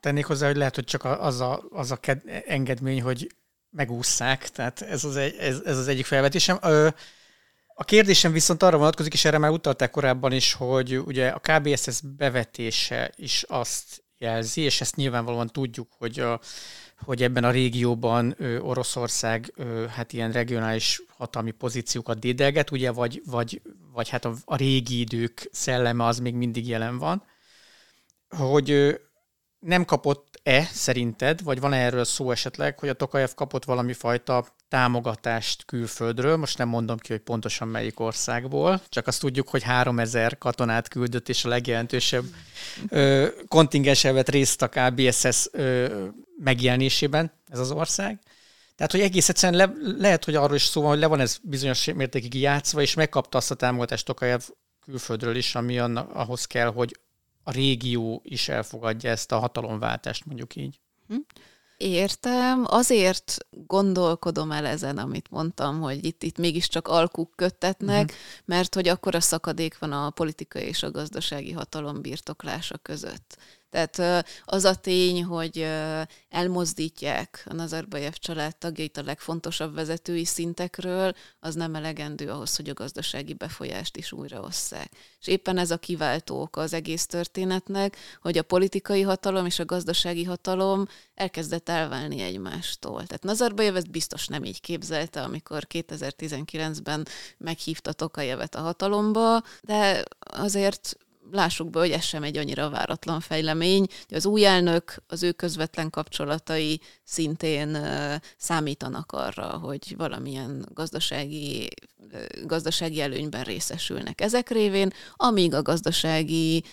tennék hozzá, hogy lehet, hogy csak az a, az a ked- engedmény, hogy megússzák. Tehát ez az, egy, ez, ez az egyik felvetésem. A kérdésem viszont arra vonatkozik, és erre már utalták korábban is, hogy ugye a ká bé es es bevetése is azt jelzi, és ezt nyilvánvalóan tudjuk, hogy, a, hogy ebben a régióban Oroszország hát ilyen regionális hatalmi pozíciókat dédelget, ugye, vagy, vagy, vagy hát a, a régi idők szelleme az még mindig jelen van. Hogy nem kapott-e szerinted, vagy van erről szó esetleg, hogy a Tokajev kapott valami fajta támogatást külföldről, most nem mondom ki, hogy pontosan melyik országból, csak azt tudjuk, hogy háromezer katonát küldött, és a legjelentősebb ö, kontingens elvett részt a ká bé es es ö, megjelenésében ez az ország. Tehát, hogy egész egyszerűen le, lehet, hogy arról is szó van, hogy le van ez bizonyos mértékig játszva, és megkapta azt a támogatást Tokajev külföldről is, ami annak, ahhoz kell, hogy a régió is elfogadja ezt a hatalomváltást, mondjuk így. Értem. Azért gondolkodom el ezen, amit mondtam, hogy itt, itt mégiscsak alkuk köttetnek, uh-huh. mert hogy akkora szakadék van a politikai és a gazdasági hatalom birtoklása között. Tehát az a tény, hogy elmozdítják a Nazarbajev család tagjait a legfontosabb vezetői szintekről, az nem elegendő ahhoz, hogy a gazdasági befolyást is újraosszák. És éppen ez a kiváltó oka az egész történetnek, hogy a politikai hatalom és a gazdasági hatalom elkezdett elválni egymástól. Tehát Nazarbajev ezt biztos nem így képzelte, amikor kétezer-tizenkilencben meghívta Tokajevet a hatalomba, de azért... Lássuk be, hogy ez sem egy annyira váratlan fejlemény. Az új elnök, az ő közvetlen kapcsolatai szintén számítanak arra, hogy valamilyen gazdasági, gazdasági előnyben részesülnek ezek révén, amíg a gazdasági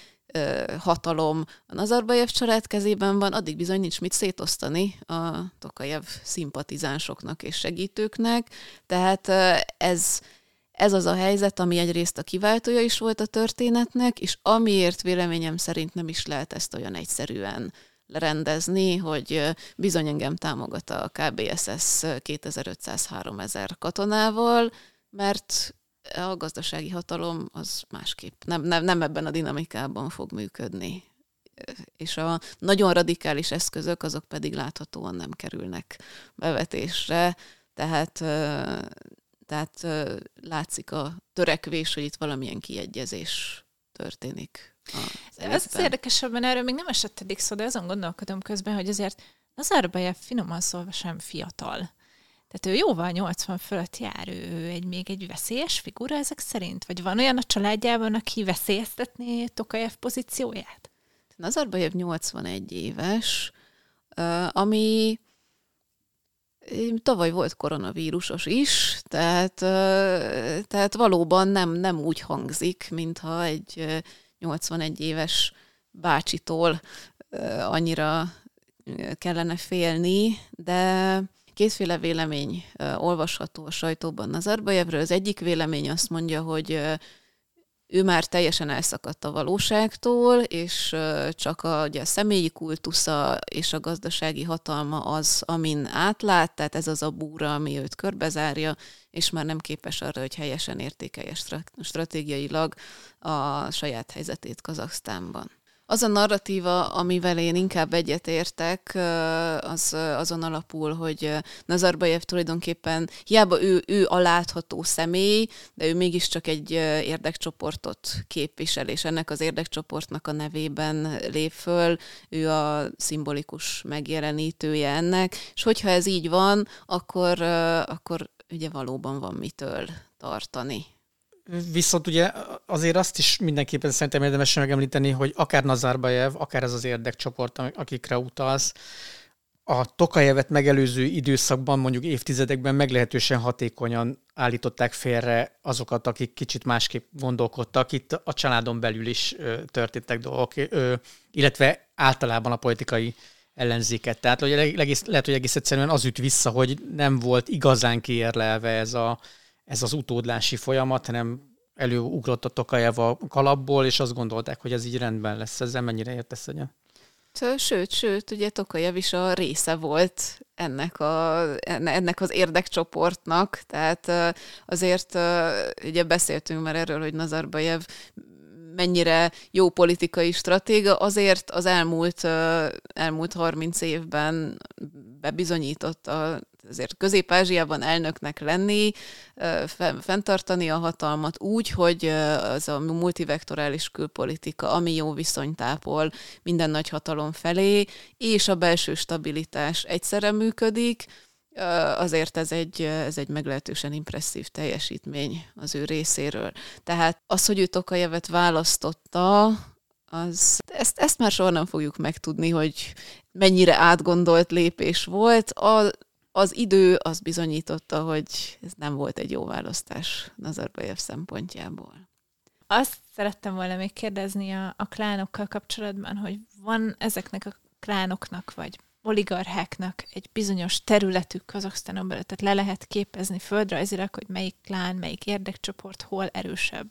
hatalom a Nazarbajev család kezében van, addig bizony nincs mit szétosztani a Tokajev szimpatizánsoknak és segítőknek. Tehát ez... Ez az a helyzet, ami egyrészt a kiváltója is volt a történetnek, és amiért véleményem szerint nem is lehet ezt olyan egyszerűen lerendezni, hogy bizony engem támogat a ká bé es es kétezer-ötszáz-háromezer katonával, mert a gazdasági hatalom az másképp, nem, nem, nem ebben a dinamikában fog működni. És a nagyon radikális eszközök, azok pedig láthatóan nem kerülnek bevetésre, tehát... Tehát látszik a törekvés, hogy itt valamilyen kiegyezés történik. Ez az érdekesebben, erről még nem esett eddig szó, de azon gondolkodom közben, hogy azért Nazarbajev finoman szólva sem fiatal. Tehát ő jóval nyolcvan fölött jár, ő egy, még egy veszélyes figura ezek szerint? Vagy van olyan a családjában, aki veszélyeztetné Tokajev pozícióját? Nazarbajev nyolcvanegy éves, ami... Tavaly volt koronavírusos is, tehát, tehát valóban nem, nem úgy hangzik, mintha egy nyolcvanegy éves bácsitól annyira kellene félni, de kétféle vélemény olvasható a sajtóban Nazarbajevről. Az egyik vélemény azt mondja, hogy ő már teljesen elszakadt a valóságtól, és csak a, ugye, a személyi kultusza és a gazdasági hatalma az, amin átlát, tehát ez az a búra, ami őt körbezárja, és már nem képes arra, hogy helyesen értékelje stratégiailag a saját helyzetét Kazahsztánban. Az a narratíva, amivel én inkább egyetértek, az azon alapul, hogy Nazarbajev tulajdonképpen hiába ő, ő a látható személy, de ő mégiscsak egy érdekcsoportot képvisel, és ennek az érdekcsoportnak a nevében lép föl, ő a szimbolikus megjelenítője ennek, és hogyha ez így van, akkor, akkor ugye valóban van mitől tartani. Viszont ugye azért azt is mindenképpen szerintem érdemes megemlíteni, hogy akár Nazarbajev, akár ez az érdekcsoport, akikre utalsz, a Tokajevet megelőző időszakban, mondjuk évtizedekben meglehetősen hatékonyan állították félre azokat, akik kicsit másképp gondolkodtak. Itt a családon belül is ö, történtek dolgok, ö, illetve általában a politikai ellenzéket. Tehát hogy egész, lehet, hogy egész egyszerűen az üt vissza, hogy nem volt igazán kiérlelve ez, a, ez az utódlási folyamat, hanem előugrott a Tokajev a kalapból, és azt gondolták, hogy ez így rendben lesz. Ezzel mennyire értesz, anya? Sőt, sőt, ugye Tokajev is a része volt ennek, a, ennek az érdekcsoportnak, tehát azért ugye beszéltünk már erről, hogy Nazarbajev mennyire jó politikai stratéga, azért az elmúlt, elmúlt harminc évben bebizonyított a, azért Közép-Ázsiában elnöknek lenni, fenntartani a hatalmat úgy, hogy az a multivektorális külpolitika, ami jó viszonytápol minden nagy hatalom felé, és a belső stabilitás egyszerre működik, azért ez egy, ez egy meglehetősen impresszív teljesítmény az ő részéről. Tehát az, hogy ő Tokajevet választotta, az, ezt, ezt már soha nem fogjuk megtudni, hogy mennyire átgondolt lépés volt. A, az idő az bizonyította, hogy ez nem volt egy jó választás Nazarbajev szempontjából. Azt szerettem volna még kérdezni a, a klánokkal kapcsolatban, hogy van ezeknek a klánoknak, vagy oligarcháknak egy bizonyos területük Kazahsztánon belül, tehát le lehet képezni földrajzilag, hogy melyik klán, melyik érdekcsoport hol erősebb.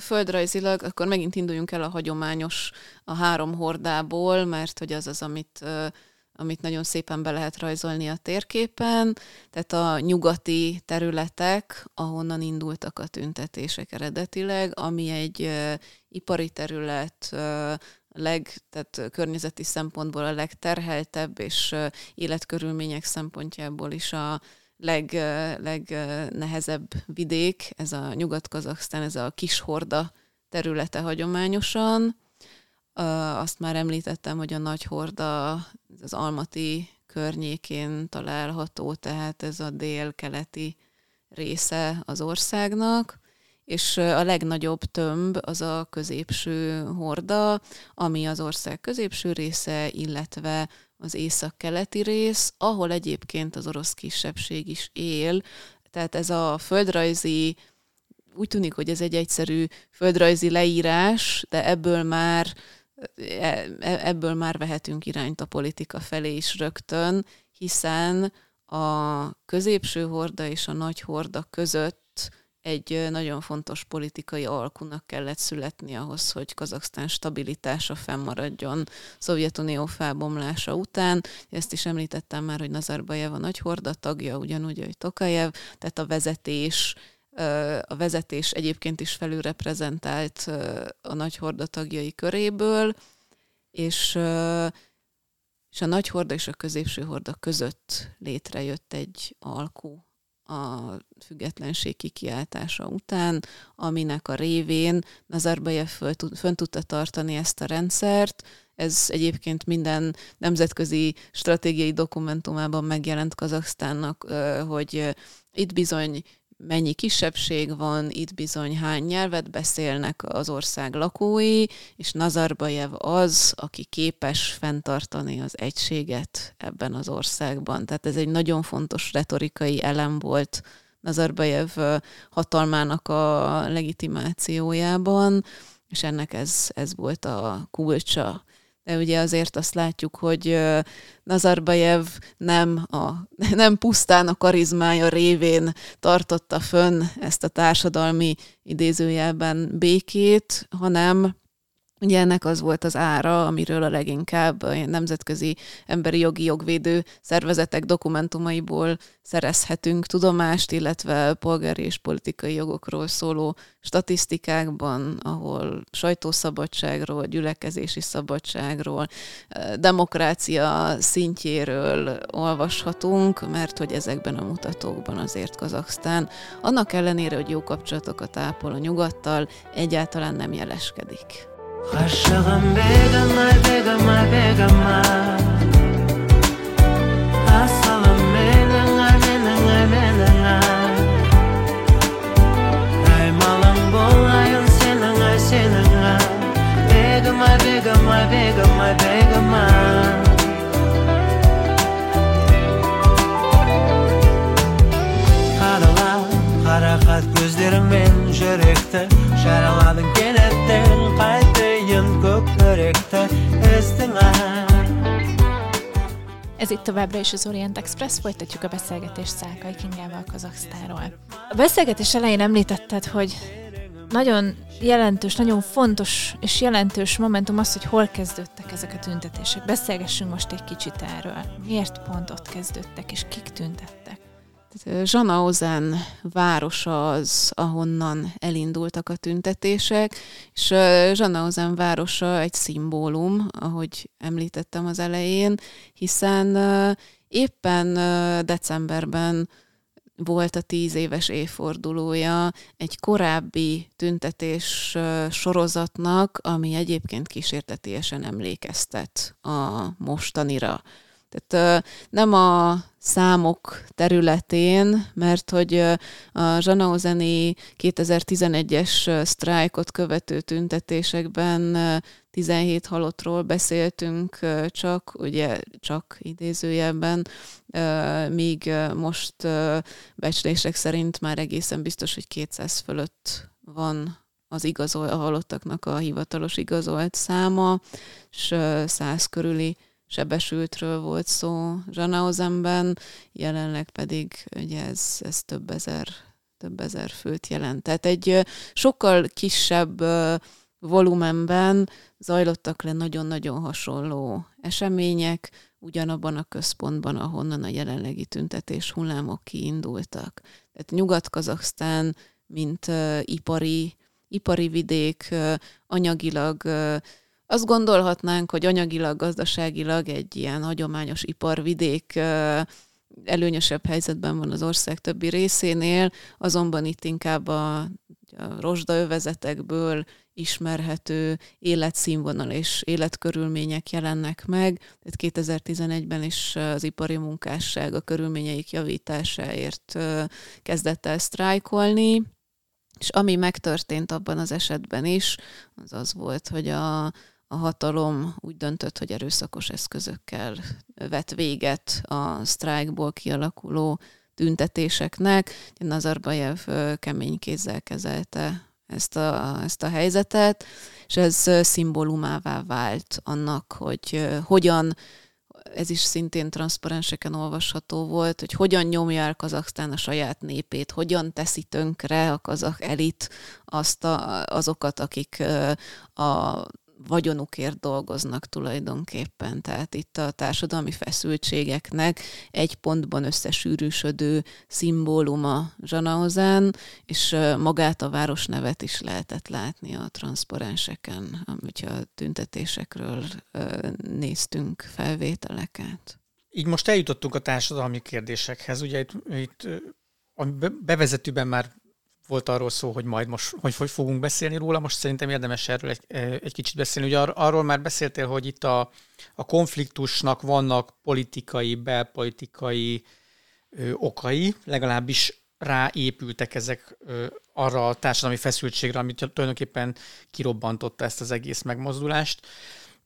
Földrajzilag, akkor megint induljunk el a hagyományos, a három hordából, mert hogy az az, amit, amit nagyon szépen be lehet rajzolni a térképen, tehát a nyugati területek, ahonnan indultak a tüntetések eredetileg, ami egy ipari terület, leg, tehát környezeti szempontból a legterheltebb, és életkörülmények szempontjából is a leg, legnehezebb vidék, ez a Nyugat-Kazahsztán, ez a kis horda területe hagyományosan. Azt már említettem, hogy a nagy horda az Almati környékén található, tehát ez a dél-keleti része az országnak, és a legnagyobb tömb az a középső horda, ami az ország középső része, illetve az északkeleti rész, ahol egyébként az orosz kisebbség is él. Tehát ez a földrajzi, úgy tűnik, hogy ez egy egyszerű földrajzi leírás, de ebből már, ebből már vehetünk irányt a politika felé is rögtön, hiszen a középső horda és a nagy horda között egy nagyon fontos politikai alkunak kellett születni ahhoz, hogy Kazahsztán stabilitása fennmaradjon Szovjetunió felbomlása után. Ezt is említettem már, hogy Nazarbajev a nagy horda tagja, ugyanúgy, hogy Tokajev, tehát a vezetés, a vezetés egyébként is felülreprezentált a nagy horda tagjai köréből, és, és a nagy horda és a középső horda között létrejött egy alkú a függetlenség kikiáltása után, aminek a révén Nazarbajev fönn tudta tartani ezt a rendszert. Ez egyébként minden nemzetközi stratégiai dokumentumában megjelent Kazahsztánnak, hogy itt bizony mennyi kisebbség van, itt bizony hány nyelvet beszélnek az ország lakói, és Nazarbajev az, aki képes fenntartani az egységet ebben az országban. Tehát ez egy nagyon fontos retorikai elem volt Nazarbajev hatalmának a legitimációjában, és ennek ez, ez volt a kulcsa. De ugye azért azt látjuk, hogy Nazarbajev nem, a, nem pusztán a karizmája révén tartotta fönn ezt a társadalmi idézőjelben békét, hanem ugye ennek az volt az ára, amiről a leginkább a nemzetközi emberi jogi jogvédő szervezetek dokumentumaiból szerezhetünk tudomást, illetve polgári és politikai jogokról szóló statisztikákban, ahol sajtószabadságról, gyülekezési szabadságról, demokrácia szintjéről olvashatunk, mert hogy ezekben a mutatókban azért Kazahsztán, annak ellenére, hogy jó kapcsolatokat ápol a nyugattal, egyáltalán nem jeleskedik. Aşığım begama begama begama Asalım menenga menenga menenga Ermen жүректі жараладың келеттің қайтайын көкіректі өздің ар. Ez itt továbbra is az Orient Express, folytatjuk a beszélgetést Szálkai Kingával Kazahsztánról. A beszélgetés elején említetted, hogy nagyon jelentős, nagyon fontos és jelentős momentum az, hogy hol kezdődtek ezek a tüntetések. Beszélgessünk most egy kicsit erről. Miért pont ott kezdődtek, és kik tüntettek? Zhanaozen városa az, ahonnan elindultak a tüntetések, és Zhanaozen városa egy szimbólum, ahogy említettem az elején, hiszen éppen decemberben volt a tíz éves évfordulója egy korábbi tüntetés sorozatnak, ami egyébként kísértetiesen emlékeztet a mostanira. Tehát nem a számok területén, mert hogy a zhanaozeni kétezer-tizenegyes sztrájkot követő tüntetésekben tizenhét halottról beszéltünk csak, ugye csak idézőjelben, míg most becslések szerint már egészen biztos, hogy kétszáz fölött van az igazol, a halottaknak a hivatalos igazolt száma, és száz körüli sebesültről volt szó Zhanaozenben, jelenleg pedig ugye ez, ez több ezer, több ezer főt jelent. Tehát egy sokkal kisebb volumenben zajlottak le nagyon-nagyon hasonló események, ugyanabban a központban, ahonnan a jelenlegi tüntetés hullámok kiindultak. Tehát Nyugat-Kazahsztán, mint ipari, ipari vidék, anyagilag azt gondolhatnánk, hogy anyagilag, gazdaságilag egy ilyen hagyományos iparvidék előnyösebb helyzetben van az ország többi részénél, azonban itt inkább a, a rozsdaövezetekből ismerhető életszínvonal és életkörülmények jelennek meg. Tehát kétezer-tizenegyben is az ipari munkásság a körülményeik javításáért kezdett el sztrájkolni, és ami megtörtént abban az esetben is, az az volt, hogy a A hatalom úgy döntött, hogy erőszakos eszközökkel vett véget a sztrájkból kialakuló tüntetéseknek. Nazarbajev kemény kézzel kezelte ezt a, ezt a helyzetet, és ez szimbólumává vált annak, hogy hogyan, ez is szintén transzparenseken olvasható volt, hogy hogyan nyomja el Kazahsztán a saját népét, hogyan teszi tönkre a kazah elit azt a, azokat, akik a vagyonukért dolgoznak tulajdonképpen. Tehát itt a társadalmi feszültségeknek egy pontban összesűrűsödő szimbóluma Zhanaozen, és magát a városnevet is lehetett látni a transzparenseken, amit a tüntetésekről néztünk felvételeket. Így most eljutottunk a társadalmi kérdésekhez. Ugye itt, itt a bevezetőben már volt arról szó, hogy majd most, hogy, hogy fogunk beszélni róla, most szerintem érdemes erről egy, egy kicsit beszélni. Ugye ar- arról már beszéltél, hogy itt a, a konfliktusnak vannak politikai, belpolitikai ö, okai, legalábbis ráépültek ezek ö, arra a társadalmi feszültségre, amit tulajdonképpen kirobbantotta ezt az egész megmozdulást.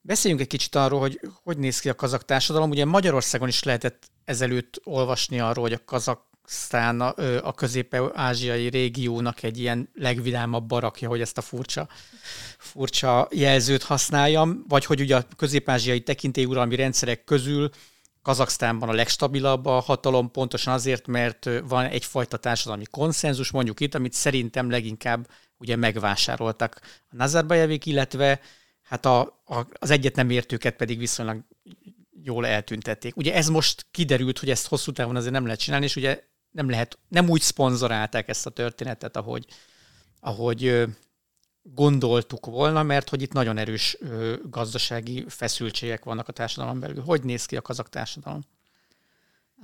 Beszéljünk egy kicsit arról, hogy hogy néz ki a kazak társadalom. Ugye Magyarországon is lehetett ezelőtt olvasni arról, hogy a kazak aztán a, a közép-ázsiai régiónak egy ilyen legvidámabb barakja, hogy ezt a furcsa, furcsa jelzőt használjam, vagy hogy ugye a közép-ázsiai tekintélyuralmi rendszerek közül Kazahsztánban a legstabilabb a hatalom, pontosan azért, mert van egyfajta társadalmi konszenzus, mondjuk itt, amit szerintem leginkább ugye megvásároltak a Nazarbajevik, illetve hát a, a, az egyet nem értőket pedig viszonylag jól eltüntették. Ugye ez most kiderült, hogy ezt hosszú távon azért nem lehet csinálni, és ugye nem lehet, nem úgy szponzorálták ezt a történetet, ahogy, ahogy gondoltuk volna, mert hogy itt nagyon erős gazdasági feszültségek vannak a társadalom belül. Hogy néz ki a kazak társadalom?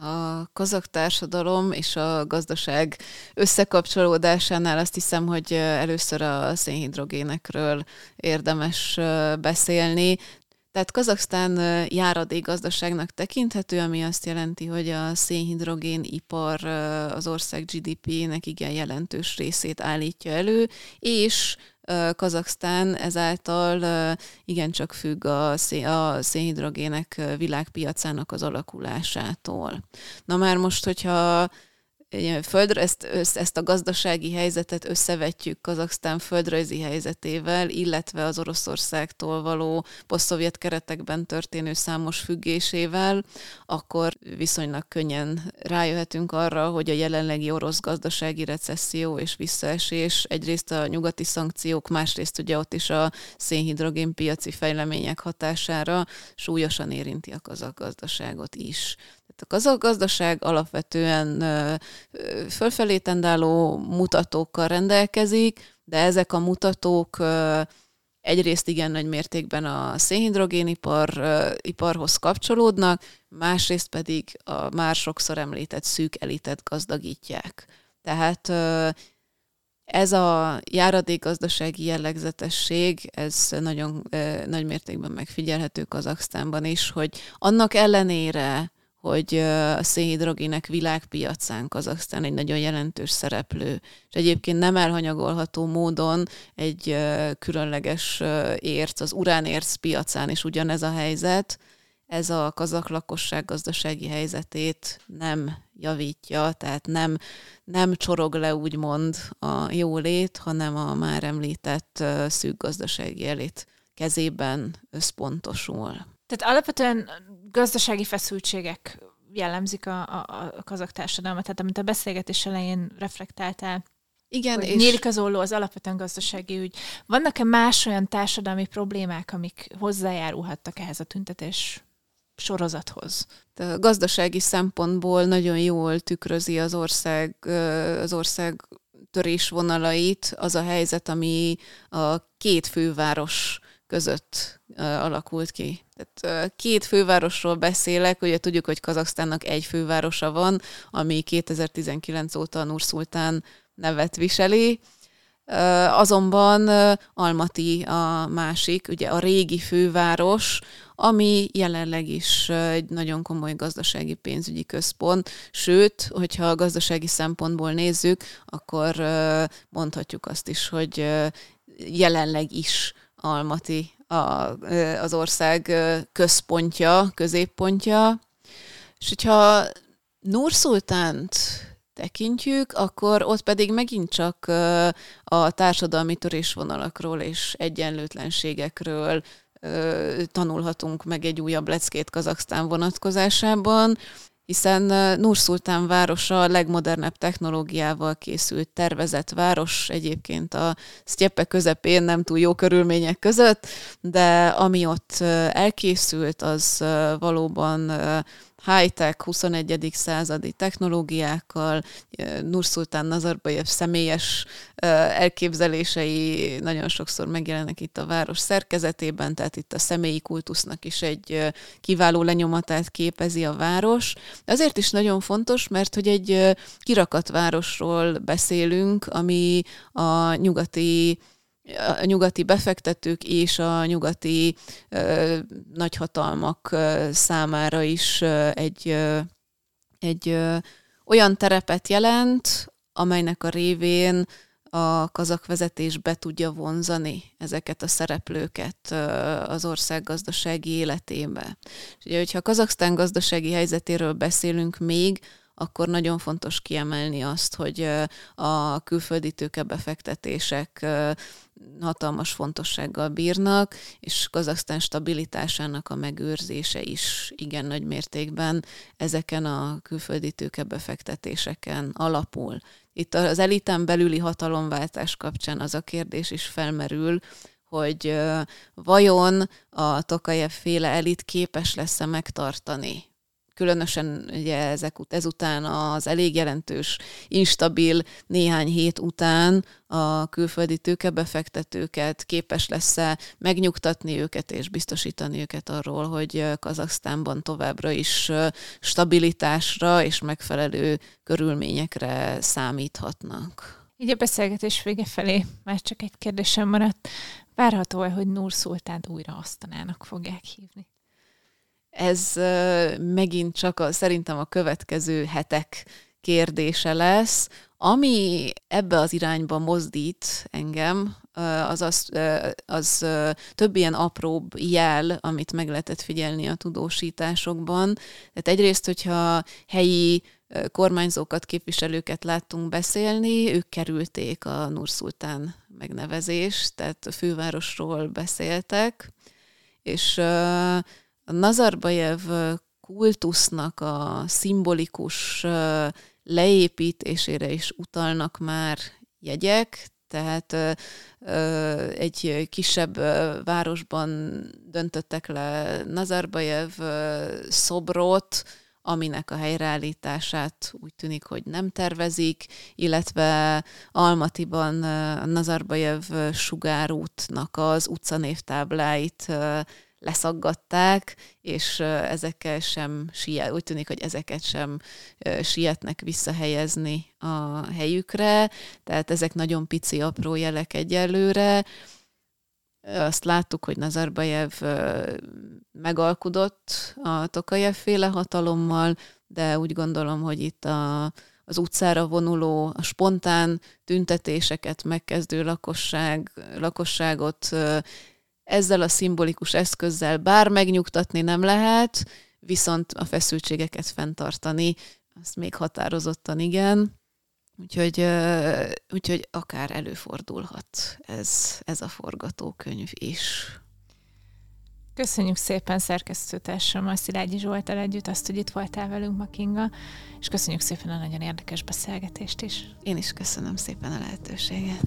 A kazak társadalom és a gazdaság összekapcsolódásánál azt hiszem, hogy először a szénhidrogénekről érdemes beszélni. Tehát Kazahsztán járadék gazdaságnak tekinthető, ami azt jelenti, hogy a szénhidrogén ipar az ország gé dé pének igen jelentős részét állítja elő, és Kazahsztán ezáltal igencsak függ a szénhidrogének világpiacának az alakulásától. Na már most, hogyha földre, ezt, ezt a gazdasági helyzetet összevetjük Kazahsztán földrajzi helyzetével, illetve az Oroszországtól való posztszovjet keretekben történő számos függésével, akkor viszonylag könnyen rájöhetünk arra, hogy a jelenlegi orosz gazdasági recesszió és visszaesés egyrészt a nyugati szankciók, másrészt ugye ott is a szénhidrogén piaci fejlemények hatására súlyosan érinti a kazah gazdaságot is. A kazah gazdaság alapvetően fölfelé tendáló mutatókkal rendelkezik, de ezek a mutatók egyrészt igen nagy mértékben a szénhidrogénipar iparhoz kapcsolódnak, másrészt pedig a már sokszor említett szűk elitet gazdagítják. Tehát ez a járadékgazdasági jellegzetesség, ez nagyon nagy mértékben megfigyelhető Kazahsztánban is, hogy annak ellenére, hogy a szénhidrogének világpiacán Kazahsztán egy nagyon jelentős szereplő, és egyébként nem elhanyagolható módon egy különleges érc, az uránérc piacán is ugyanez a helyzet, ez a kazah lakosság gazdasági helyzetét nem javítja, tehát nem, nem csorog le úgymond a jólét, hanem a már említett szűk gazdasági elit kezében összpontosul. Tehát alapvetően gazdasági feszültségek jellemzik a, a, a kazah társadalmat, tehát amit a beszélgetés elején reflektáltál. Igen, és nyílik az olló, az alapvetően gazdasági ügy. Vannak-e más olyan társadalmi problémák, amik hozzájárulhattak ehhez a tüntetés sorozathoz? A gazdasági szempontból nagyon jól tükrözi az ország, az ország törésvonalait az a helyzet, ami a két főváros között alakult ki. Tehát két fővárosról beszélek, ugye tudjuk, hogy Kazahsztánnak egy fővárosa van, ami kétezer-tizenkilenc óta a Nurszultán nevet viseli, azonban Almati a másik, ugye a régi főváros, ami jelenleg is egy nagyon komoly gazdasági pénzügyi központ, sőt, hogyha a gazdasági szempontból nézzük, akkor mondhatjuk azt is, hogy jelenleg is Almati a, az ország központja, középpontja. És hogyha Nurszultánt tekintjük, akkor ott pedig megint csak a társadalmi törésvonalakról és egyenlőtlenségekről tanulhatunk meg egy újabb leckét Kazahsztán vonatkozásában, hiszen Nurszultán városa a legmodernebb technológiával készült tervezett város, egyébként a sztyepe közepén, nem túl jó körülmények között, de ami ott elkészült, az valóban high-tech, huszonegyedik századi technológiákkal, Nurszultán Nazarbajev személyes elképzelései nagyon sokszor megjelennek itt a város szerkezetében, tehát itt a személyi kultusznak is egy kiváló lenyomatát képezi a város. De azért is nagyon fontos, mert hogy egy kirakatvárosról beszélünk, ami a nyugati a nyugati befektetők és a nyugati ö, nagyhatalmak ö, számára is ö, egy, ö, egy ö, olyan terepet jelent, amelynek a révén a kazak vezetés be tudja vonzani ezeket a szereplőket az ország gazdasági életébe. És ugye, hogyha a Kazahsztán gazdasági helyzetéről beszélünk még, akkor nagyon fontos kiemelni azt, hogy a külföldi tőkebefektetések hatalmas fontossággal bírnak, és Kazahsztán stabilitásának a megőrzése is igen nagy mértékben ezeken a külföldi tőkebefektetéseken alapul. Itt az eliten belüli hatalomváltás kapcsán az a kérdés is felmerül, hogy vajon a Tokajev féle elit képes lesz-e megtartani, különösen ugye ezek, ezután az elég jelentős, instabil néhány hét után a külföldi tőkebefektetőket, képes lesz-e megnyugtatni őket és biztosítani őket arról, hogy Kazahsztánban továbbra is stabilitásra és megfelelő körülményekre számíthatnak. Így a beszélgetés vége felé már csak egy kérdésem maradt. Várható-e, hogy Nurszultánt újra Asztanának fogják hívni? Ez megint csak a, szerintem a következő hetek kérdése lesz. Ami ebbe az irányba mozdít engem, az, az, az több ilyen apróbb jel, amit meg lehetett figyelni a tudósításokban. Tehát egyrészt, hogyha helyi kormányzókat, képviselőket láttunk beszélni, ők kerülték a Nurszultán megnevezést, tehát a fővárosról beszéltek, és a Nazarbajev kultusznak a szimbolikus leépítésére is utalnak már jegyek, tehát egy kisebb városban döntöttek le Nazarbajev szobrot, aminek a helyreállítását úgy tűnik, hogy nem tervezik, illetve Almatiban a Nazarbajev sugárútnak az utcanévtábláit leszaggatták, és ezekkel sem siet, úgy tűnik, hogy ezeket sem sietnek visszahelyezni a helyükre, tehát ezek nagyon pici, apró jelek egyelőre. Azt láttuk, hogy Nazarbajev megalkudott a Tokajev-féle hatalommal, de úgy gondolom, hogy itt a, az utcára vonuló, a spontán tüntetéseket megkezdő lakosság, lakosságot ezzel a szimbolikus eszközzel bár megnyugtatni nem lehet, viszont a feszültségeket fenntartani, azt még határozottan igen. Úgyhogy, úgyhogy akár előfordulhat ez, ez a forgatókönyv is. Köszönjük szépen szerkesztőtársammal, Szilágyi Zsolttal együtt azt, hogy itt voltál velünk ma, Kinga, és köszönjük szépen a nagyon érdekes beszélgetést is. Én is köszönöm szépen a lehetőséget.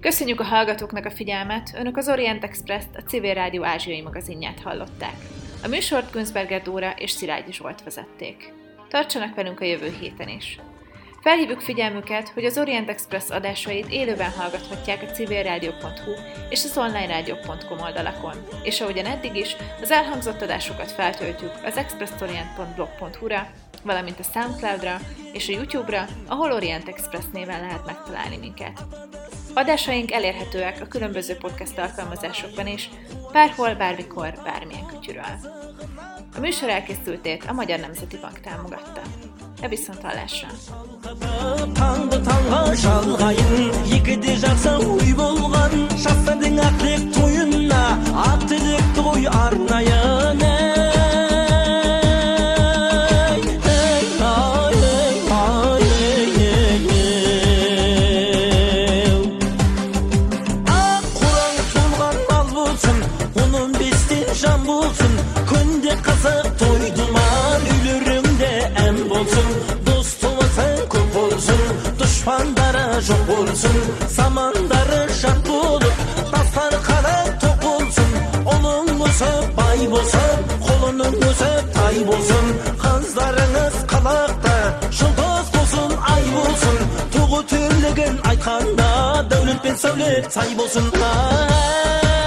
Köszönjük a hallgatóknak a figyelmet! Önök az Orient Express-t, a Civil Rádió ázsiai magazinját hallották. A műsort Nussberger Dóra és Szilágyi Zsolt vezették. Tartsanak velünk a jövő héten is! Felhívjuk figyelmüket, hogy az Orient Express adásait élőben hallgathatják a civilradio pont hu és az onlineradio pont com oldalakon, és ahogyan eddig is, az elhangzott adásokat feltöltjük az expressorient pont blog pont hu-ra, valamint a SoundCloud-ra és a YouTube-ra, ahol Orient Express néven lehet megtalálni minket. Adásaink elérhetőek a különböző podcast alkalmazásokban is, bárhol, bármikor, bármilyen kütyűről. A műsor elkészültét a Magyar Nemzeti Bank támogatta. E viszont hallásra! Düşmanlara çok olsun, samanları şart olur, taslar kara top olsun, onun olsa bay olsun, kolunun olsa tay olsun, kızlarınız kalakta, şıldoz olsun, ay olsun, tuğu türlüğün aykanda, devlet ben söyle tay olsun.